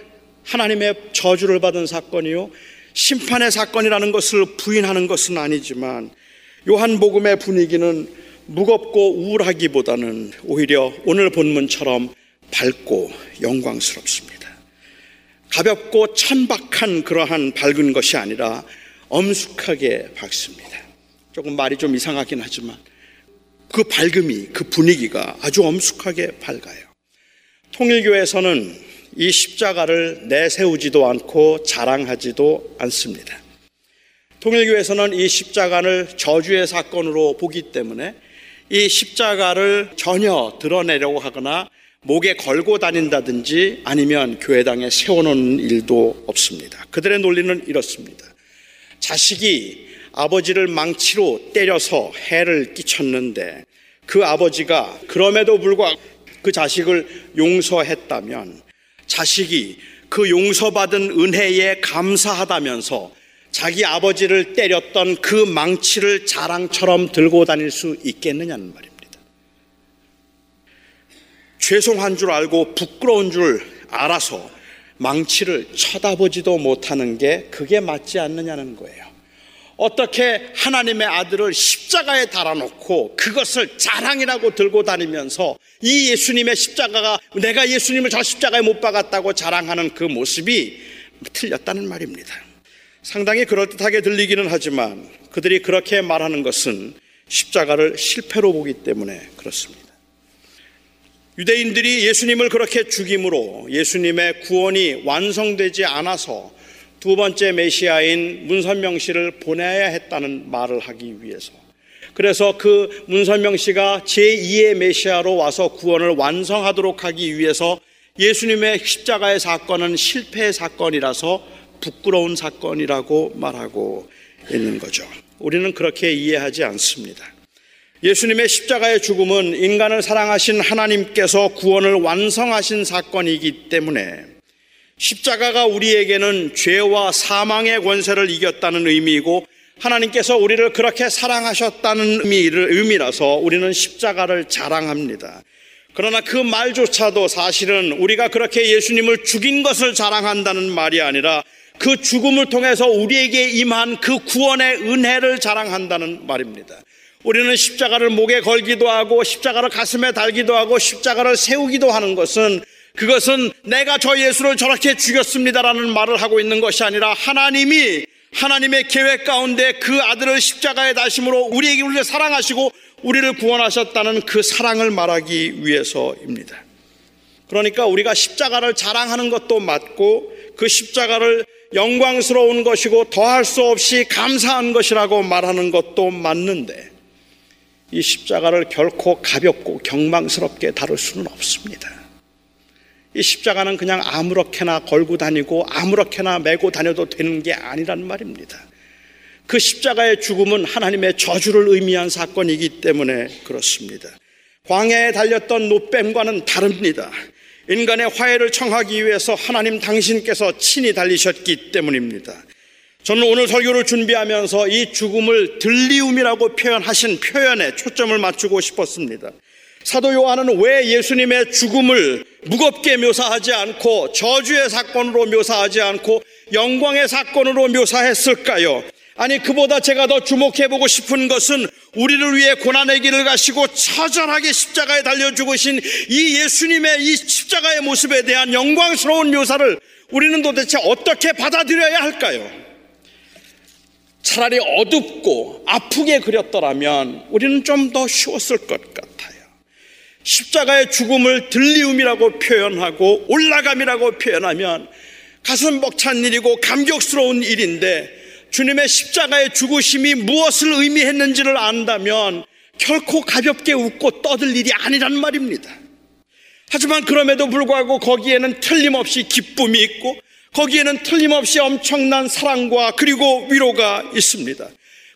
하나님의 저주를 받은 사건이요 심판의 사건이라는 것을 부인하는 것은 아니지만, 요한복음의 분위기는 무겁고 우울하기보다는 오히려 오늘 본문처럼 밝고 영광스럽습니다. 가볍고 천박한 그러한 밝은 것이 아니라 엄숙하게 밝습니다. 조금 말이 좀 이상하긴 하지만 그 밝음이, 그 분위기가 아주 엄숙하게 밝아요. 통일교에서는 이 십자가를 내세우지도 않고 자랑하지도 않습니다. 통일교에서는 이 십자가를 저주의 사건으로 보기 때문에 이 십자가를 전혀 드러내려고 하거나 목에 걸고 다닌다든지 아니면 교회당에 세워놓는 일도 없습니다. 그들의 논리는 이렇습니다. 자식이 아버지를 망치로 때려서 해를 끼쳤는데 그 아버지가 그럼에도 불구하고 그 자식을 용서했다면 자식이 그 용서받은 은혜에 감사하다면서 자기 아버지를 때렸던 그 망치를 자랑처럼 들고 다닐 수 있겠느냐는 말입니다. 죄송한 줄 알고 부끄러운 줄 알아서 망치를 쳐다보지도 못하는 게 그게 맞지 않느냐는 거예요. 어떻게 하나님의 아들을 십자가에 달아놓고 그것을 자랑이라고 들고 다니면서 이 예수님의 십자가가, 내가 예수님을 저 십자가에 못 박았다고 자랑하는 그 모습이 틀렸다는 말입니다. 상당히 그럴듯하게 들리기는 하지만 그들이 그렇게 말하는 것은 십자가를 실패로 보기 때문에 그렇습니다. 유대인들이 예수님을 그렇게 죽임으로 예수님의 구원이 완성되지 않아서 두 번째 메시아인 문선명 씨를 보내야 했다는 말을 하기 위해서, 그래서 그 문선명 씨가 제2의 메시아로 와서 구원을 완성하도록 하기 위해서 예수님의 십자가의 사건은 실패의 사건이라서 부끄러운 사건이라고 말하고 있는 거죠. 우리는 그렇게 이해하지 않습니다. 예수님의 십자가의 죽음은 인간을 사랑하신 하나님께서 구원을 완성하신 사건이기 때문에 십자가가 우리에게는 죄와 사망의 권세를 이겼다는 의미이고 하나님께서 우리를 그렇게 사랑하셨다는 의미라서 우리는 십자가를 자랑합니다. 그러나 그 말조차도 사실은 우리가 그렇게 예수님을 죽인 것을 자랑한다는 말이 아니라 그 죽음을 통해서 우리에게 임한 그 구원의 은혜를 자랑한다는 말입니다. 우리는 십자가를 목에 걸기도 하고 십자가를 가슴에 달기도 하고 십자가를 세우기도 하는 것은 그것은 내가 저 예수를 저렇게 죽였습니다라는 말을 하고 있는 것이 아니라 하나님이 하나님의 계획 가운데 그 아들을 십자가에 다심으로 우리에게 우리를 사랑하시고 우리를 구원하셨다는 그 사랑을 말하기 위해서입니다. 그러니까 우리가 십자가를 자랑하는 것도 맞고 그 십자가를 영광스러운 것이고 더할 수 없이 감사한 것이라고 말하는 것도 맞는데 이 십자가를 결코 가볍고 경망스럽게 다룰 수는 없습니다. 이 십자가는 그냥 아무렇게나 걸고 다니고 아무렇게나 메고 다녀도 되는 게 아니란 말입니다. 그 십자가의 죽음은 하나님의 저주를 의미한 사건이기 때문에 그렇습니다. 광야에 달렸던 노뱀과는 다릅니다. 인간의 화해를 청하기 위해서 하나님 당신께서 친히 달리셨기 때문입니다. 저는 오늘 설교를 준비하면서 이 죽음을 들리움이라고 표현하신 표현에 초점을 맞추고 싶었습니다. 사도 요한은 왜 예수님의 죽음을 무겁게 묘사하지 않고 저주의 사건으로 묘사하지 않고 영광의 사건으로 묘사했을까요? 아니, 그보다 제가 더 주목해보고 싶은 것은 우리를 위해 고난의 길을 가시고 처절하게 십자가에 달려 죽으신 이 예수님의 이 십자가의 모습에 대한 영광스러운 묘사를 우리는 도대체 어떻게 받아들여야 할까요? 차라리 어둡고 아프게 그렸더라면 우리는 좀 더 쉬웠을 것 같아요. 십자가의 죽음을 들리움이라고 표현하고 올라감이라고 표현하면 가슴 벅찬 일이고 감격스러운 일인데 주님의 십자가의 죽으심이 무엇을 의미했는지를 안다면 결코 가볍게 웃고 떠들 일이 아니란 말입니다. 하지만 그럼에도 불구하고 거기에는 틀림없이 기쁨이 있고 거기에는 틀림없이 엄청난 사랑과 그리고 위로가 있습니다.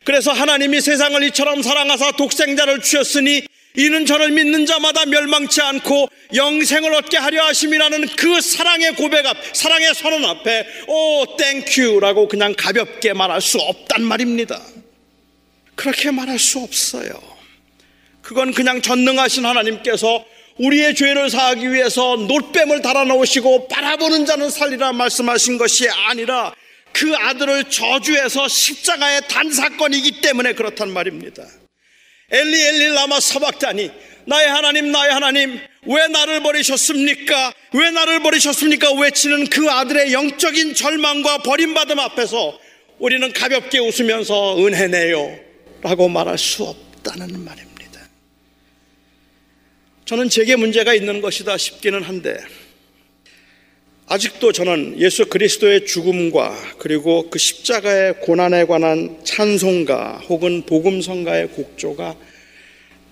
그래서 하나님이 세상을 이처럼 사랑하사 독생자를 주셨으니 이는 저를 믿는 자마다 멸망치 않고 영생을 얻게 하려 하심이라는 그 사랑의 고백 앞, 사랑의 선언 앞에 오 땡큐라고 그냥 가볍게 말할 수 없단 말입니다. 그렇게 말할 수 없어요. 그건 그냥 전능하신 하나님께서 우리의 죄를 사하기 위해서 놋뱀을 달아놓으시고 바라보는 자는 살리라 말씀하신 것이 아니라 그 아들을 저주해서 십자가에 단 사건이기 때문에 그렇단 말입니다. 엘리 엘리 라마 사박다니, 나의 하나님 나의 하나님 왜 나를 버리셨습니까? 왜 나를 버리셨습니까? 외치는 그 아들의 영적인 절망과 버림받음 앞에서 우리는 가볍게 웃으면서 은혜네요 라고 말할 수 없다는 말입니다. 저는 제게 문제가 있는 것이다 싶기는 한데 아직도 저는 예수 그리스도의 죽음과 그리고 그 십자가의 고난에 관한 찬송가 혹은 복음성가의 곡조가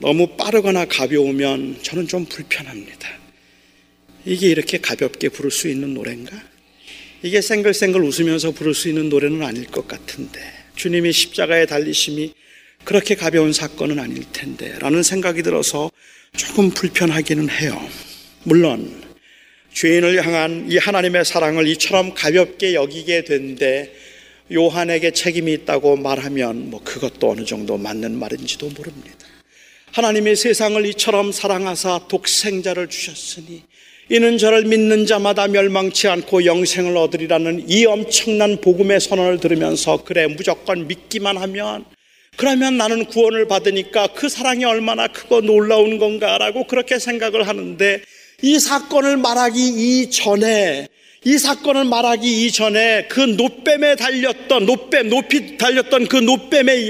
너무 빠르거나 가벼우면 저는 좀 불편합니다. 이게 이렇게 가볍게 부를 수 있는 노래인가? 이게 생글생글 웃으면서 부를 수 있는 노래는 아닐 것 같은데 주님이 십자가에 달리심이 그렇게 가벼운 사건은 아닐 텐데 라는 생각이 들어서 조금 불편하기는 해요. 물론 죄인을 향한 이 하나님의 사랑을 이처럼 가볍게 여기게 된데 요한에게 책임이 있다고 말하면 그것도 어느 정도 맞는 말인지도 모릅니다. 하나님이 세상을 이처럼 사랑하사 독생자를 주셨으니 이는 저를 믿는 자마다 멸망치 않고 영생을 얻으리라는 이 엄청난 복음의 선언을 들으면서 그래 무조건 믿기만 하면 그러면 나는 구원을 받으니까 그 사랑이 얼마나 크고 놀라운 건가라고 그렇게 생각을 하는데 이 사건을 말하기 이전에 그 놋뱀에 달렸던 높이 달렸던 그 놋뱀의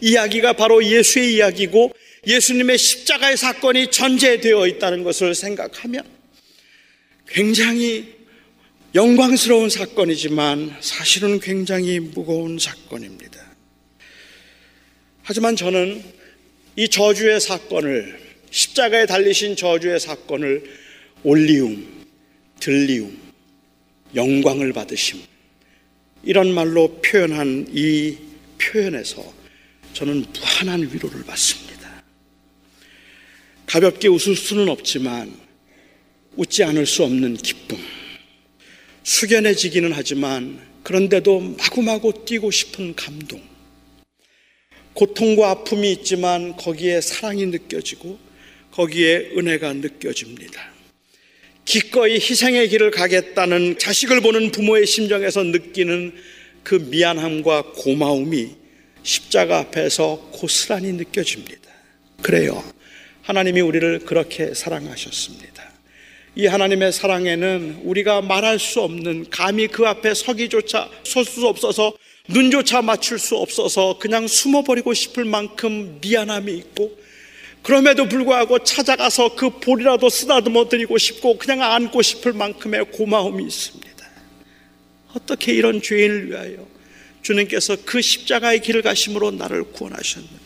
이야기가 바로 예수의 이야기고 예수님의 십자가의 사건이 전제되어 있다는 것을 생각하면 굉장히 영광스러운 사건이지만 사실은 굉장히 무거운 사건입니다. 하지만 저는 이 저주의 사건을 십자가에 달리신 저주의 사건을 올리움, 들리움, 영광을 받으심 이런 말로 표현한 이 표현에서 저는 무한한 위로를 받습니다. 가볍게 웃을 수는 없지만 웃지 않을 수 없는 기쁨, 숙연해지기는 하지만 그런데도 마구마구 뛰고 싶은 감동, 고통과 아픔이 있지만 거기에 사랑이 느껴지고 거기에 은혜가 느껴집니다. 기꺼이 희생의 길을 가겠다는 자식을 보는 부모의 심정에서 느끼는 그 미안함과 고마움이 십자가 앞에서 고스란히 느껴집니다. 그래요, 하나님이 우리를 그렇게 사랑하셨습니다. 이 하나님의 사랑에는 우리가 말할 수 없는, 감히 그 앞에 서기조차 설 수 없어서 눈조차 맞출 수 없어서 그냥 숨어버리고 싶을 만큼 미안함이 있고, 그럼에도 불구하고 찾아가서 그 볼이라도 쓰다듬어 드리고 싶고 그냥 안고 싶을 만큼의 고마움이 있습니다. 어떻게 이런 죄인을 위하여 주님께서 그 십자가의 길을 가심으로 나를 구원하셨는가.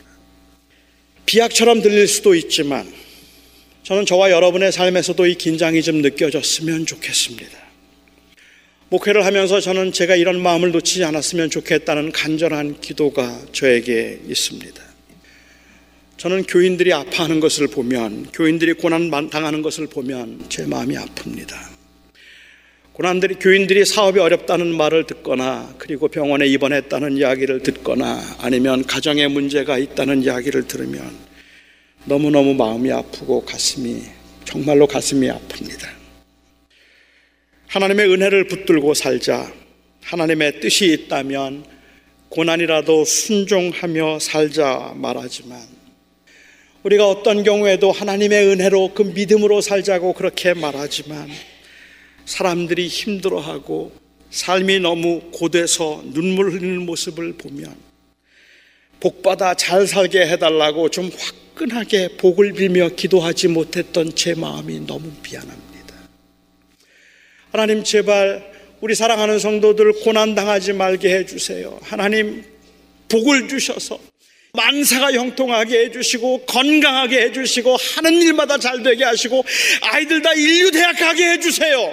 비약처럼 들릴 수도 있지만 저는 저와 여러분의 삶에서도 이 긴장이 좀 느껴졌으면 좋겠습니다. 목회를 하면서 저는 제가 이런 마음을 놓치지 않았으면 좋겠다는 간절한 기도가 저에게 있습니다. 저는 교인들이 아파하는 것을 보면, 교인들이 고난당하는 것을 보면 제 마음이 아픕니다. 교인들이 사업이 어렵다는 말을 듣거나, 그리고 병원에 입원했다는 이야기를 듣거나, 아니면 가정에 문제가 있다는 이야기를 들으면 너무너무 마음이 아프고 정말로 가슴이 아픕니다. 하나님의 은혜를 붙들고 살자, 하나님의 뜻이 있다면 고난이라도 순종하며 살자 말하지만, 우리가 어떤 경우에도 하나님의 은혜로 그 믿음으로 살자고 그렇게 말하지만, 사람들이 힘들어하고 삶이 너무 고돼서 눈물 흘리는 모습을 보면, 복받아 잘 살게 해달라고 좀 화끈하게 복을 빌며 기도하지 못했던 제 마음이 너무 미안합니다. 하나님, 제발 우리 사랑하는 성도들 고난당하지 말게 해주세요. 하나님, 복을 주셔서 만사가 형통하게 해주시고, 건강하게 해주시고, 하는 일마다 잘되게 하시고, 아이들 다 인류대학 가게 해주세요.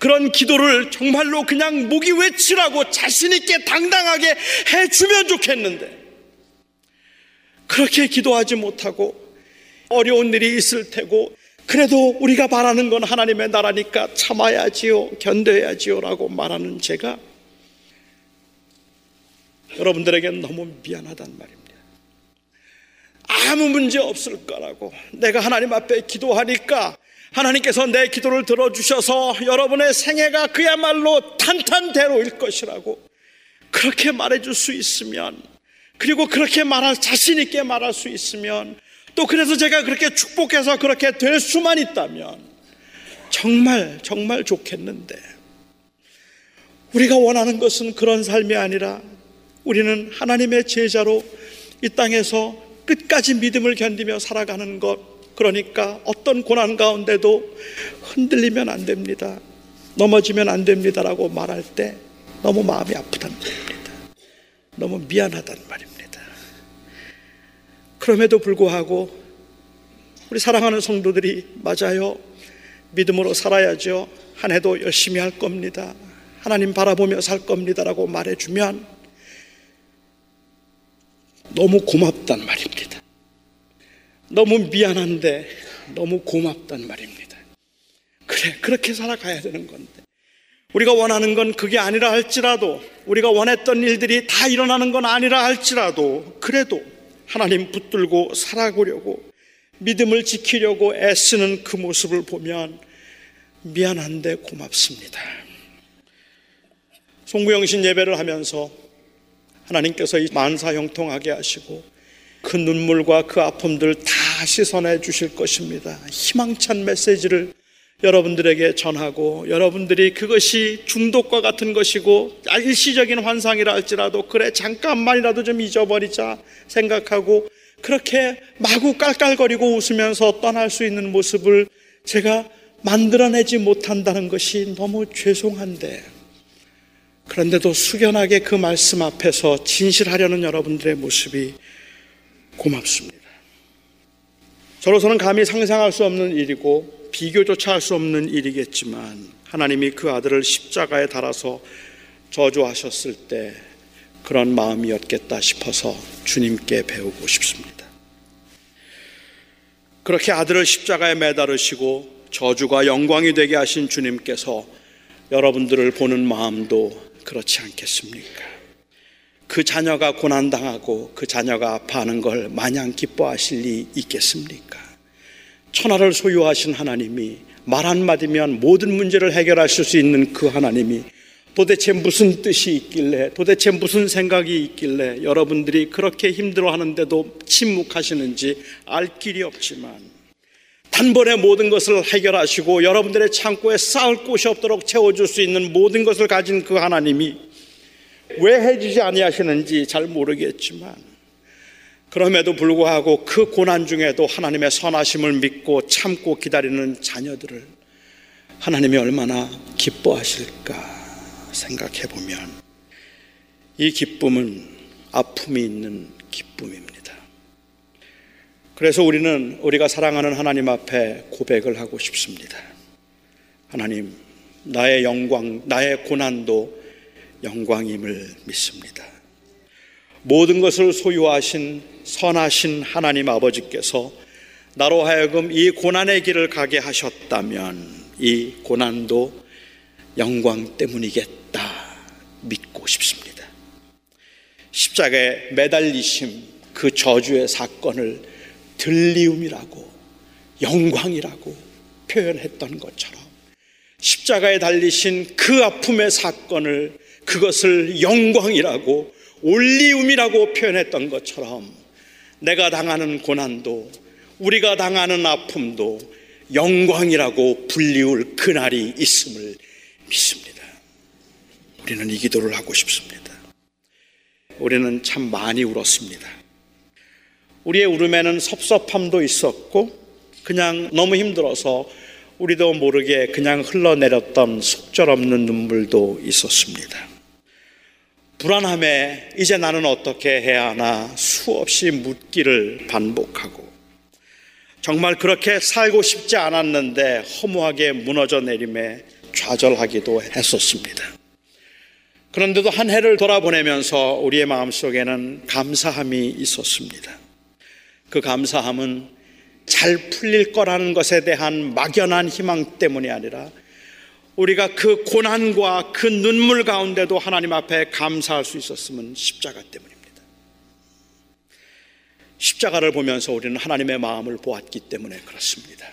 그런 기도를 정말로 그냥 목이 외치라고 자신있게 당당하게 해주면 좋겠는데, 그렇게 기도하지 못하고 어려운 일이 있을 테고, 그래도 우리가 바라는 건 하나님의 나라니까 참아야지요, 견뎌야지요 라고 말하는 제가 여러분들에게는 너무 미안하단 말입니다. 아무 문제 없을 거라고 내가 하나님 앞에 기도하니까 하나님께서 내 기도를 들어주셔서 여러분의 생애가 그야말로 탄탄대로일 것이라고 그렇게 말해줄 수 있으면, 그리고 그렇게 자신 있게 말할 수 있으면, 또 그래서 제가 그렇게 축복해서 그렇게 될 수만 있다면 정말 좋겠는데, 우리가 원하는 것은 그런 삶이 아니라 우리는 하나님의 제자로 이 땅에서 끝까지 믿음을 견디며 살아가는 것, 그러니까 어떤 고난 가운데도 흔들리면 안 됩니다, 넘어지면 안 됩니다라고 말할 때 너무 마음이 아프단 말입니다. 너무 미안하단 말입니다. 그럼에도 불구하고 우리 사랑하는 성도들이, 맞아요, 믿음으로 살아야죠, 한 해도 열심히 할 겁니다, 하나님 바라보며 살 겁니다라고 말해주면 너무 고맙단 말입니다. 너무 미안한데 너무 고맙단 말입니다. 그래, 그렇게 살아가야 되는 건데, 우리가 원하는 건 그게 아니라 할지라도, 우리가 원했던 일들이 다 일어나는 건 아니라 할지라도, 그래도 하나님 붙들고 살아가려고 믿음을 지키려고 애쓰는 그 모습을 보면 미안한데 고맙습니다. 송구영신 예배를 하면서 하나님께서 이 만사 형통하게 하시고 그 눈물과 그 아픔들 다 씻어내 주실 것입니다. 희망찬 메시지를 여러분들에게 전하고, 여러분들이 그것이 중독과 같은 것이고 일시적인 환상이라 할지라도 그래 잠깐만이라도 좀 잊어버리자 생각하고 그렇게 마구 깔깔거리고 웃으면서 떠날 수 있는 모습을 제가 만들어내지 못한다는 것이 너무 죄송한데, 그런데도 숙연하게 그 말씀 앞에서 진실하려는 여러분들의 모습이 고맙습니다. 저로서는 감히 상상할 수 없는 일이고 비교조차 할 수 없는 일이겠지만, 하나님이 그 아들을 십자가에 달아서 저주하셨을 때 그런 마음이었겠다 싶어서 주님께 배우고 싶습니다. 그렇게 아들을 십자가에 매달으시고 저주가 영광이 되게 하신 주님께서 여러분들을 보는 마음도 그렇지 않겠습니까? 그 자녀가 고난당하고 그 자녀가 아파하는 걸 마냥 기뻐하실 리 있겠습니까? 천하를 소유하신 하나님이, 말 한마디면 모든 문제를 해결하실 수 있는 그 하나님이 도대체 무슨 뜻이 있길래, 도대체 무슨 생각이 있길래 여러분들이 그렇게 힘들어하는데도 침묵하시는지 알 길이 없지만, 단번에 모든 것을 해결하시고 여러분들의 창고에 쌓을 곳이 없도록 채워줄 수 있는 모든 것을 가진 그 하나님이 왜 해주지 아니하시는지 잘 모르겠지만, 그럼에도 불구하고 그 고난 중에도 하나님의 선하심을 믿고 참고 기다리는 자녀들을 하나님이 얼마나 기뻐하실까 생각해보면 이 기쁨은 아픔이 있는 기쁨입니다. 그래서 우리는 우리가 사랑하는 하나님 앞에 고백을 하고 싶습니다. 하나님, 나의 영광, 나의 고난도 영광임을 믿습니다. 모든 것을 소유하신 선하신 하나님 아버지께서 나로 하여금 이 고난의 길을 가게 하셨다면 이 고난도 영광 때문이겠다 믿고 싶습니다. 십자가에 매달리심, 그 저주의 사건을 들리움이라고, 영광이라고 표현했던 것처럼 십자가에 달리신 그 아픔의 사건을, 그것을 영광이라고, 올리움이라고 표현했던 것처럼 내가 당하는 고난도, 우리가 당하는 아픔도 영광이라고 불리울 그날이 있음을 믿습니다. 우리는 이 기도를 하고 싶습니다. 우리는 참 많이 울었습니다. 우리의 울음에는 섭섭함도 있었고 그냥 너무 힘들어서 우리도 모르게 그냥 흘러내렸던 속절없는 눈물도 있었습니다. 불안함에 이제 나는 어떻게 해야 하나 수없이 묻기를 반복하고, 정말 그렇게 살고 싶지 않았는데 허무하게 무너져 내림에 좌절하기도 했었습니다. 그런데도 한 해를 돌아보내면서 우리의 마음속에는 감사함이 있었습니다. 그 감사함은 잘 풀릴 거라는 것에 대한 막연한 희망 때문이 아니라 우리가 그 고난과 그 눈물 가운데도 하나님 앞에 감사할 수 있었음은 십자가 때문입니다. 십자가를 보면서 우리는 하나님의 마음을 보았기 때문에 그렇습니다.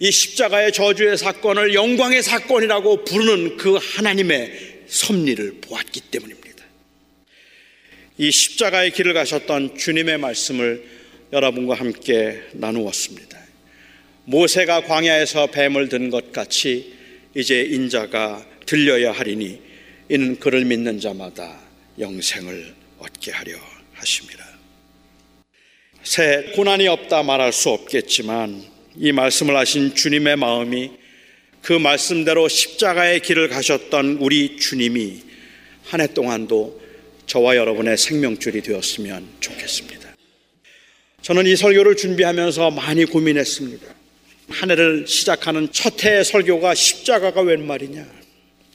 이 십자가의 저주의 사건을 영광의 사건이라고 부르는 그 하나님의 섭리를 보았기 때문입니다. 이 십자가의 길을 가셨던 주님의 말씀을 여러분과 함께 나누었습니다. 모세가 광야에서 뱀을 든 것 같이 이제 인자가 들려야 하리니 이는 그를 믿는 자마다 영생을 얻게 하려 하심이라. 새 고난이 없다 말할 수 없겠지만 이 말씀을 하신 주님의 마음이 그 말씀대로 십자가의 길을 가셨던 우리 주님이 한 해 동안도 저와 여러분의 생명줄이 되었으면 좋겠습니다. 저는 이 설교를 준비하면서 많이 고민했습니다. 한 해를 시작하는 첫 해의 설교가 십자가가 웬 말이냐,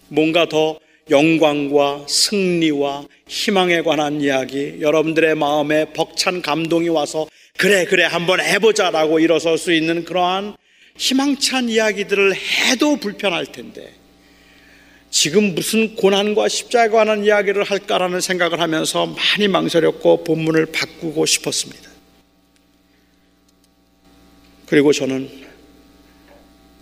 뭔가 더 영광과 승리와 희망에 관한 이야기, 여러분들의 마음에 벅찬 감동이 와서 그래 한번 해보자 라고 일어설 수 있는 그러한 희망찬 이야기들을 해도 불편할 텐데 지금 무슨 고난과 십자가에 관한 이야기를 할까라는 생각을 하면서 많이 망설였고 본문을 바꾸고 싶었습니다. 그리고 저는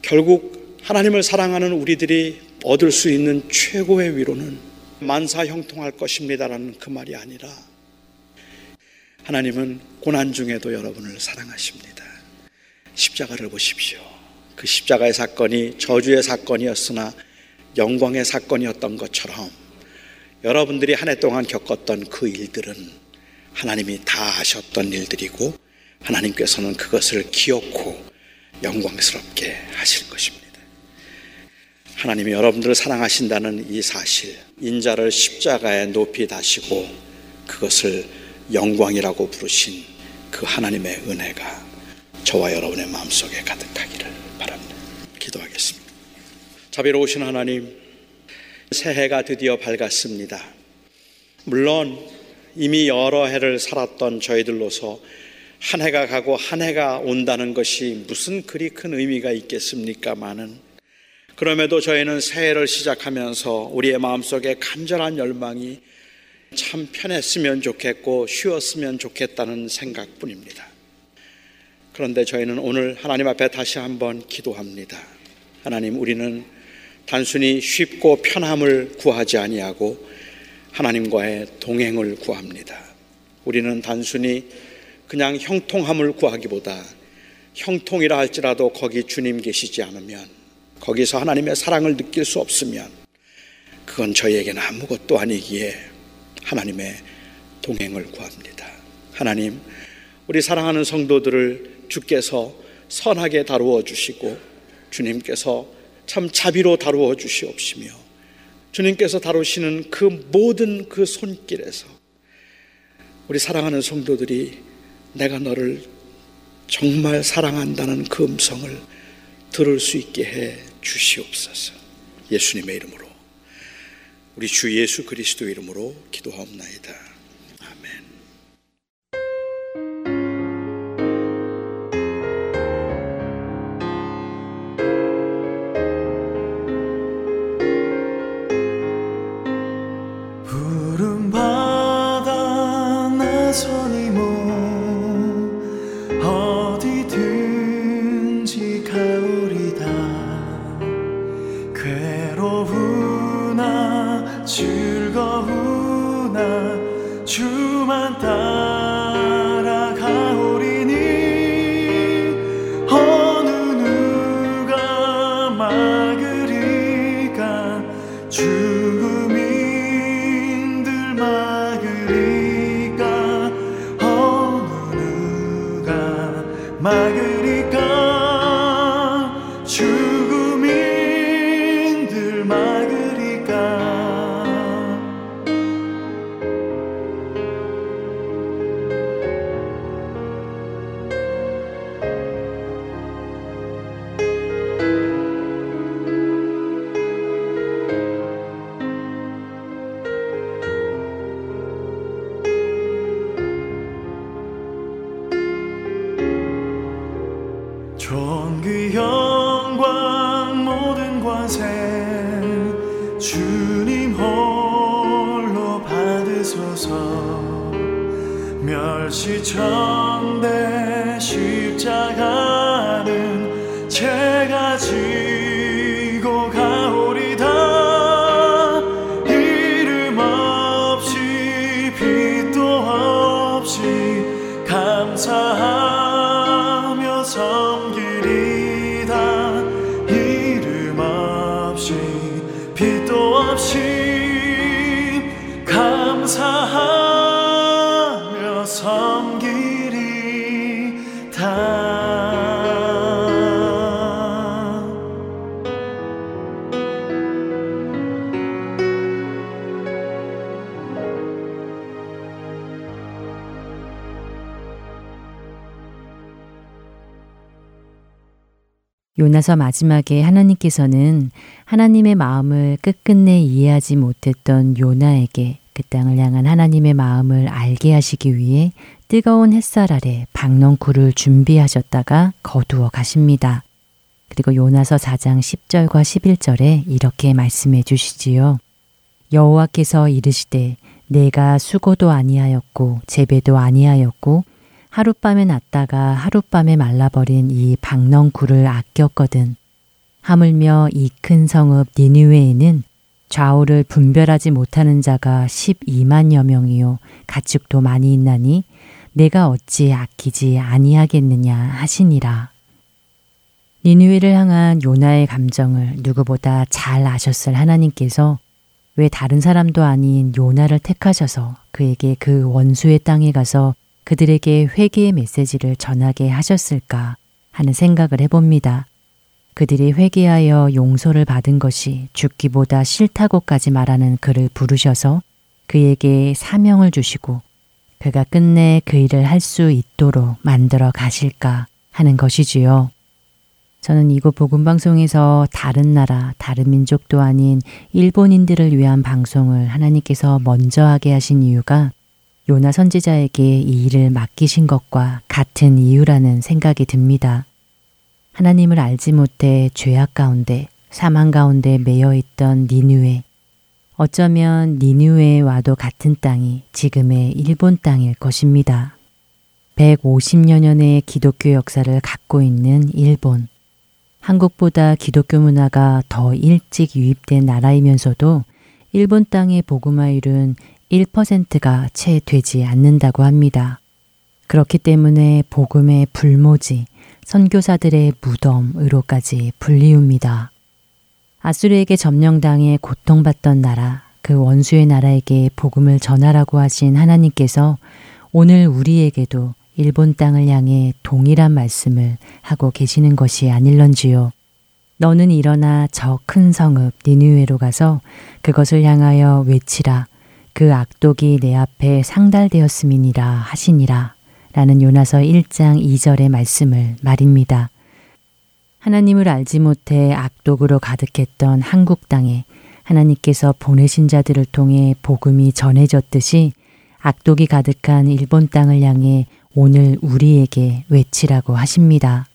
결국 하나님을 사랑하는 우리들이 얻을 수 있는 최고의 위로는 만사 형통할 것입니다라는 그 말이 아니라 하나님은 고난 중에도 여러분을 사랑하십니다. 십자가를 보십시오. 그 십자가의 사건이 저주의 사건이었으나 영광의 사건이었던 것처럼 여러분들이 한 해 동안 겪었던 그 일들은 하나님이 다 아셨던 일들이고 하나님께서는 그것을 기억하고 영광스럽게 하실 것입니다. 하나님이 여러분들을 사랑하신다는 이 사실, 인자를 십자가에 높이 다시고 그것을 영광이라고 부르신 그 하나님의 은혜가 저와 여러분의 마음속에 가득하기를 바랍니다. 기도하겠습니다. 자비로우신 하나님, 새해가 드디어 밝았습니다. 물론 이미 여러 해를 살았던 저희들로서 한 해가 가고 한 해가 온다는 것이 무슨 그리 큰 의미가 있겠습니까마는, 그럼에도 저희는 새해를 시작하면서 우리의 마음속에 간절한 열망이 참 편했으면 좋겠고 쉬었으면 좋겠다는 생각뿐입니다. 그런데 저희는 오늘 하나님 앞에 다시 한번 기도합니다. 하나님, 우리는 단순히 쉽고 편함을 구하지 아니하고 하나님과의 동행을 구합니다. 우리는 단순히 그냥 형통함을 구하기보다 형통이라 할지라도 거기 주님 계시지 않으면, 거기서 하나님의 사랑을 느낄 수 없으면 그건 저희에게는 아무것도 아니기에 하나님의 동행을 구합니다. 하나님, 우리 사랑하는 성도들을 주께서 선하게 다루어 주시고 주님께서 참 자비로 다루어 주시옵시며, 주님께서 다루시는 그 모든 그 손길에서 우리 사랑하는 성도들이 내가 너를 정말 사랑한다는 그 음성을 들을 수 있게 해 주시옵소서. 예수님의 이름으로, 우리 주 예수 그리스도 이름으로 기도하옵나이다. 아멘. 요나서 마지막에 하나님께서는 하나님의 마음을 끝끝내 이해하지 못했던 요나에게 그 땅을 향한 하나님의 마음을 알게 하시기 위해 뜨거운 햇살 아래 박넝쿨을 준비하셨다가 거두어 가십니다. 그리고 요나서 4장 10절과 11절에 이렇게 말씀해 주시지요. 여호와께서 이르시되 내가 수고도 아니하였고 재배도 아니하였고 하룻밤에 났다가 하룻밤에 말라버린 이 박넝쿨을 아꼈거든. 하물며 이 큰 성읍 니느웨에는 좌우를 분별하지 못하는 자가 12만여 명이요 가축도 많이 있나니 내가 어찌 아끼지 아니하겠느냐 하시니라. 니느웨를 향한 요나의 감정을 누구보다 잘 아셨을 하나님께서 왜 다른 사람도 아닌 요나를 택하셔서 그에게 그 원수의 땅에 가서 그들에게 회개의 메시지를 전하게 하셨을까 하는 생각을 해봅니다. 그들이 회개하여 용서를 받은 것이 죽기보다 싫다고까지 말하는 그를 부르셔서 그에게 사명을 주시고 그가 끝내 그 일을 할 수 있도록 만들어 가실까 하는 것이지요. 저는 이곳 복음방송에서 다른 나라, 다른 민족도 아닌 일본인들을 위한 방송을 하나님께서 먼저 하게 하신 이유가 요나 선지자에게 이 일을 맡기신 것과 같은 이유라는 생각이 듭니다. 하나님을 알지 못해 죄악 가운데, 사망 가운데 매여 있던 니느웨. 어쩌면 니느웨와도 같은 땅이 지금의 일본 땅일 것입니다. 150여 년의 기독교 역사를 갖고 있는 일본. 한국보다 기독교 문화가 더 일찍 유입된 나라이면서도 일본 땅의 복음화율은 1%가 채 되지 않는다고 합니다. 그렇기 때문에 복음의 불모지, 선교사들의 무덤으로까지 불리웁니다. 아수르에게 점령당해 고통받던 나라, 그 원수의 나라에게 복음을 전하라고 하신 하나님께서 오늘 우리에게도 일본 땅을 향해 동일한 말씀을 하고 계시는 것이 아닐런지요. 너는 일어나 저 큰 성읍 니느웨로 가서 그것을 향하여 외치라. 그 악독이 내 앞에 상달되었음이니라 하시니라. 라는 요나서 1장 2절의 말씀을 말입니다. 하나님을 알지 못해 악독으로 가득했던 한국 땅에 하나님께서 보내신 자들을 통해 복음이 전해졌듯이 악독이 가득한 일본 땅을 향해 오늘 우리에게 외치라고 하십니다.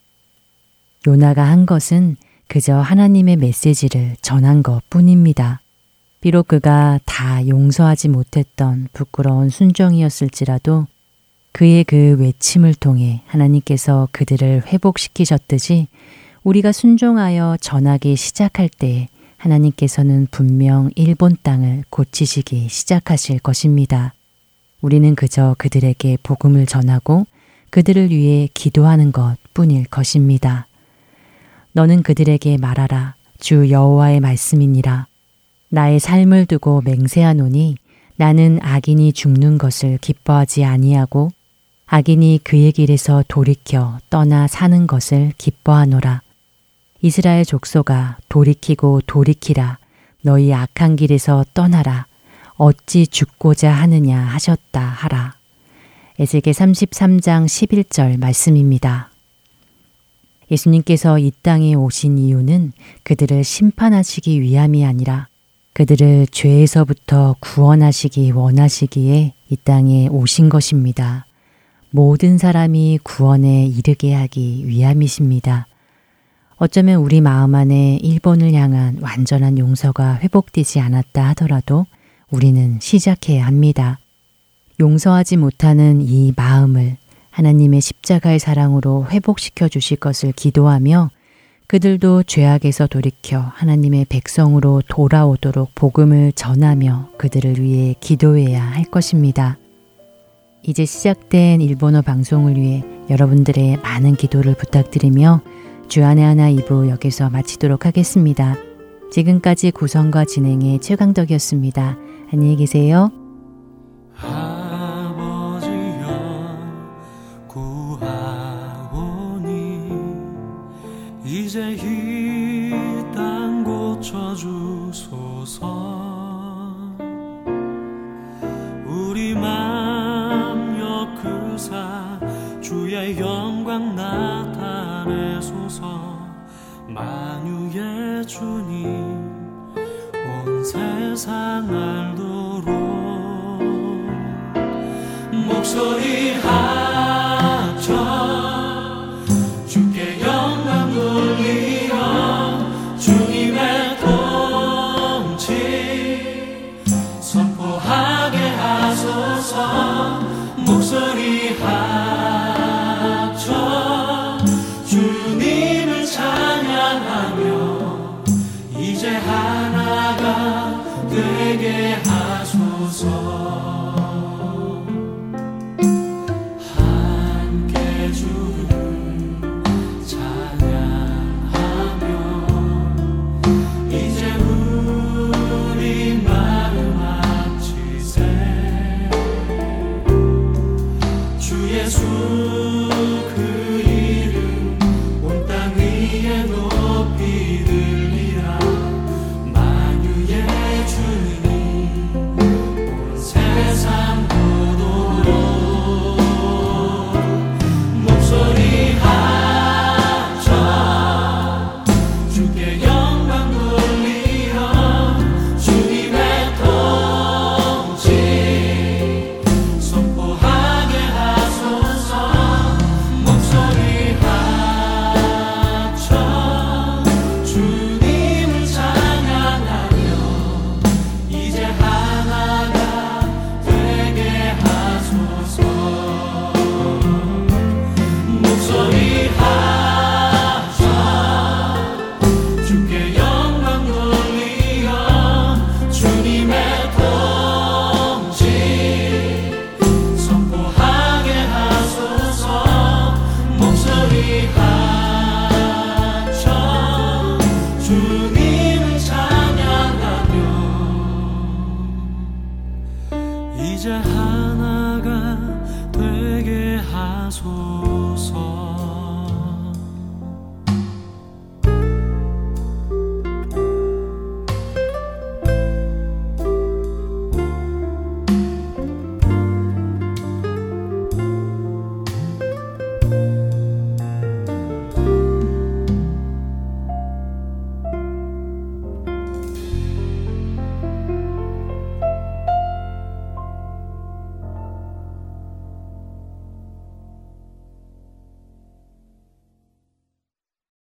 요나가 한 것은 그저 하나님의 메시지를 전한 것 뿐입니다. 비록 그가 다 용서하지 못했던 부끄러운 순종이었을지라도 그의 그 외침을 통해 하나님께서 그들을 회복시키셨듯이 우리가 순종하여 전하기 시작할 때 하나님께서는 분명 일본 땅을 고치시기 시작하실 것입니다. 우리는 그저 그들에게 복음을 전하고 그들을 위해 기도하는 것 뿐일 것입니다. 너는 그들에게 말하라. 주 여호와의 말씀이니라. 나의 삶을 두고 맹세하노니 나는 악인이 죽는 것을 기뻐하지 아니하고 악인이 그의 길에서 돌이켜 떠나 사는 것을 기뻐하노라. 이스라엘 족속아 돌이키고 돌이키라. 너희 악한 길에서 떠나라. 어찌 죽고자 하느냐 하셨다 하라. 에스겔 33장 11절 말씀입니다. 예수님께서 이 땅에 오신 이유는 그들을 심판하시기 위함이 아니라 그들을 죄에서부터 구원하시기 원하시기에 이 땅에 오신 것입니다. 모든 사람이 구원에 이르게 하기 위함이십니다. 어쩌면 우리 마음 안에 일본을 향한 완전한 용서가 회복되지 않았다 하더라도 우리는 시작해야 합니다. 용서하지 못하는 이 마음을 하나님의 십자가의 사랑으로 회복시켜 주실 것을 기도하며 그들도 죄악에서 돌이켜 하나님의 백성으로 돌아오도록 복음을 전하며 그들을 위해 기도해야 할 것입니다. 이제 시작된 일본어 방송을 위해 여러분들의 많은 기도를 부탁드리며 주안의 하나 2부 여기서 마치도록 하겠습니다. 지금까지 구성과 진행의 최강덕이었습니다. 안녕히 계세요. 아버지여 구하오니 이제 이 땅 고쳐주소서. 우리 맘 역그사 주의 영광 나타내소서. 만유의 주님 온 세상 알도록 목소리 합쳐 이제 하나가 되게 하소서.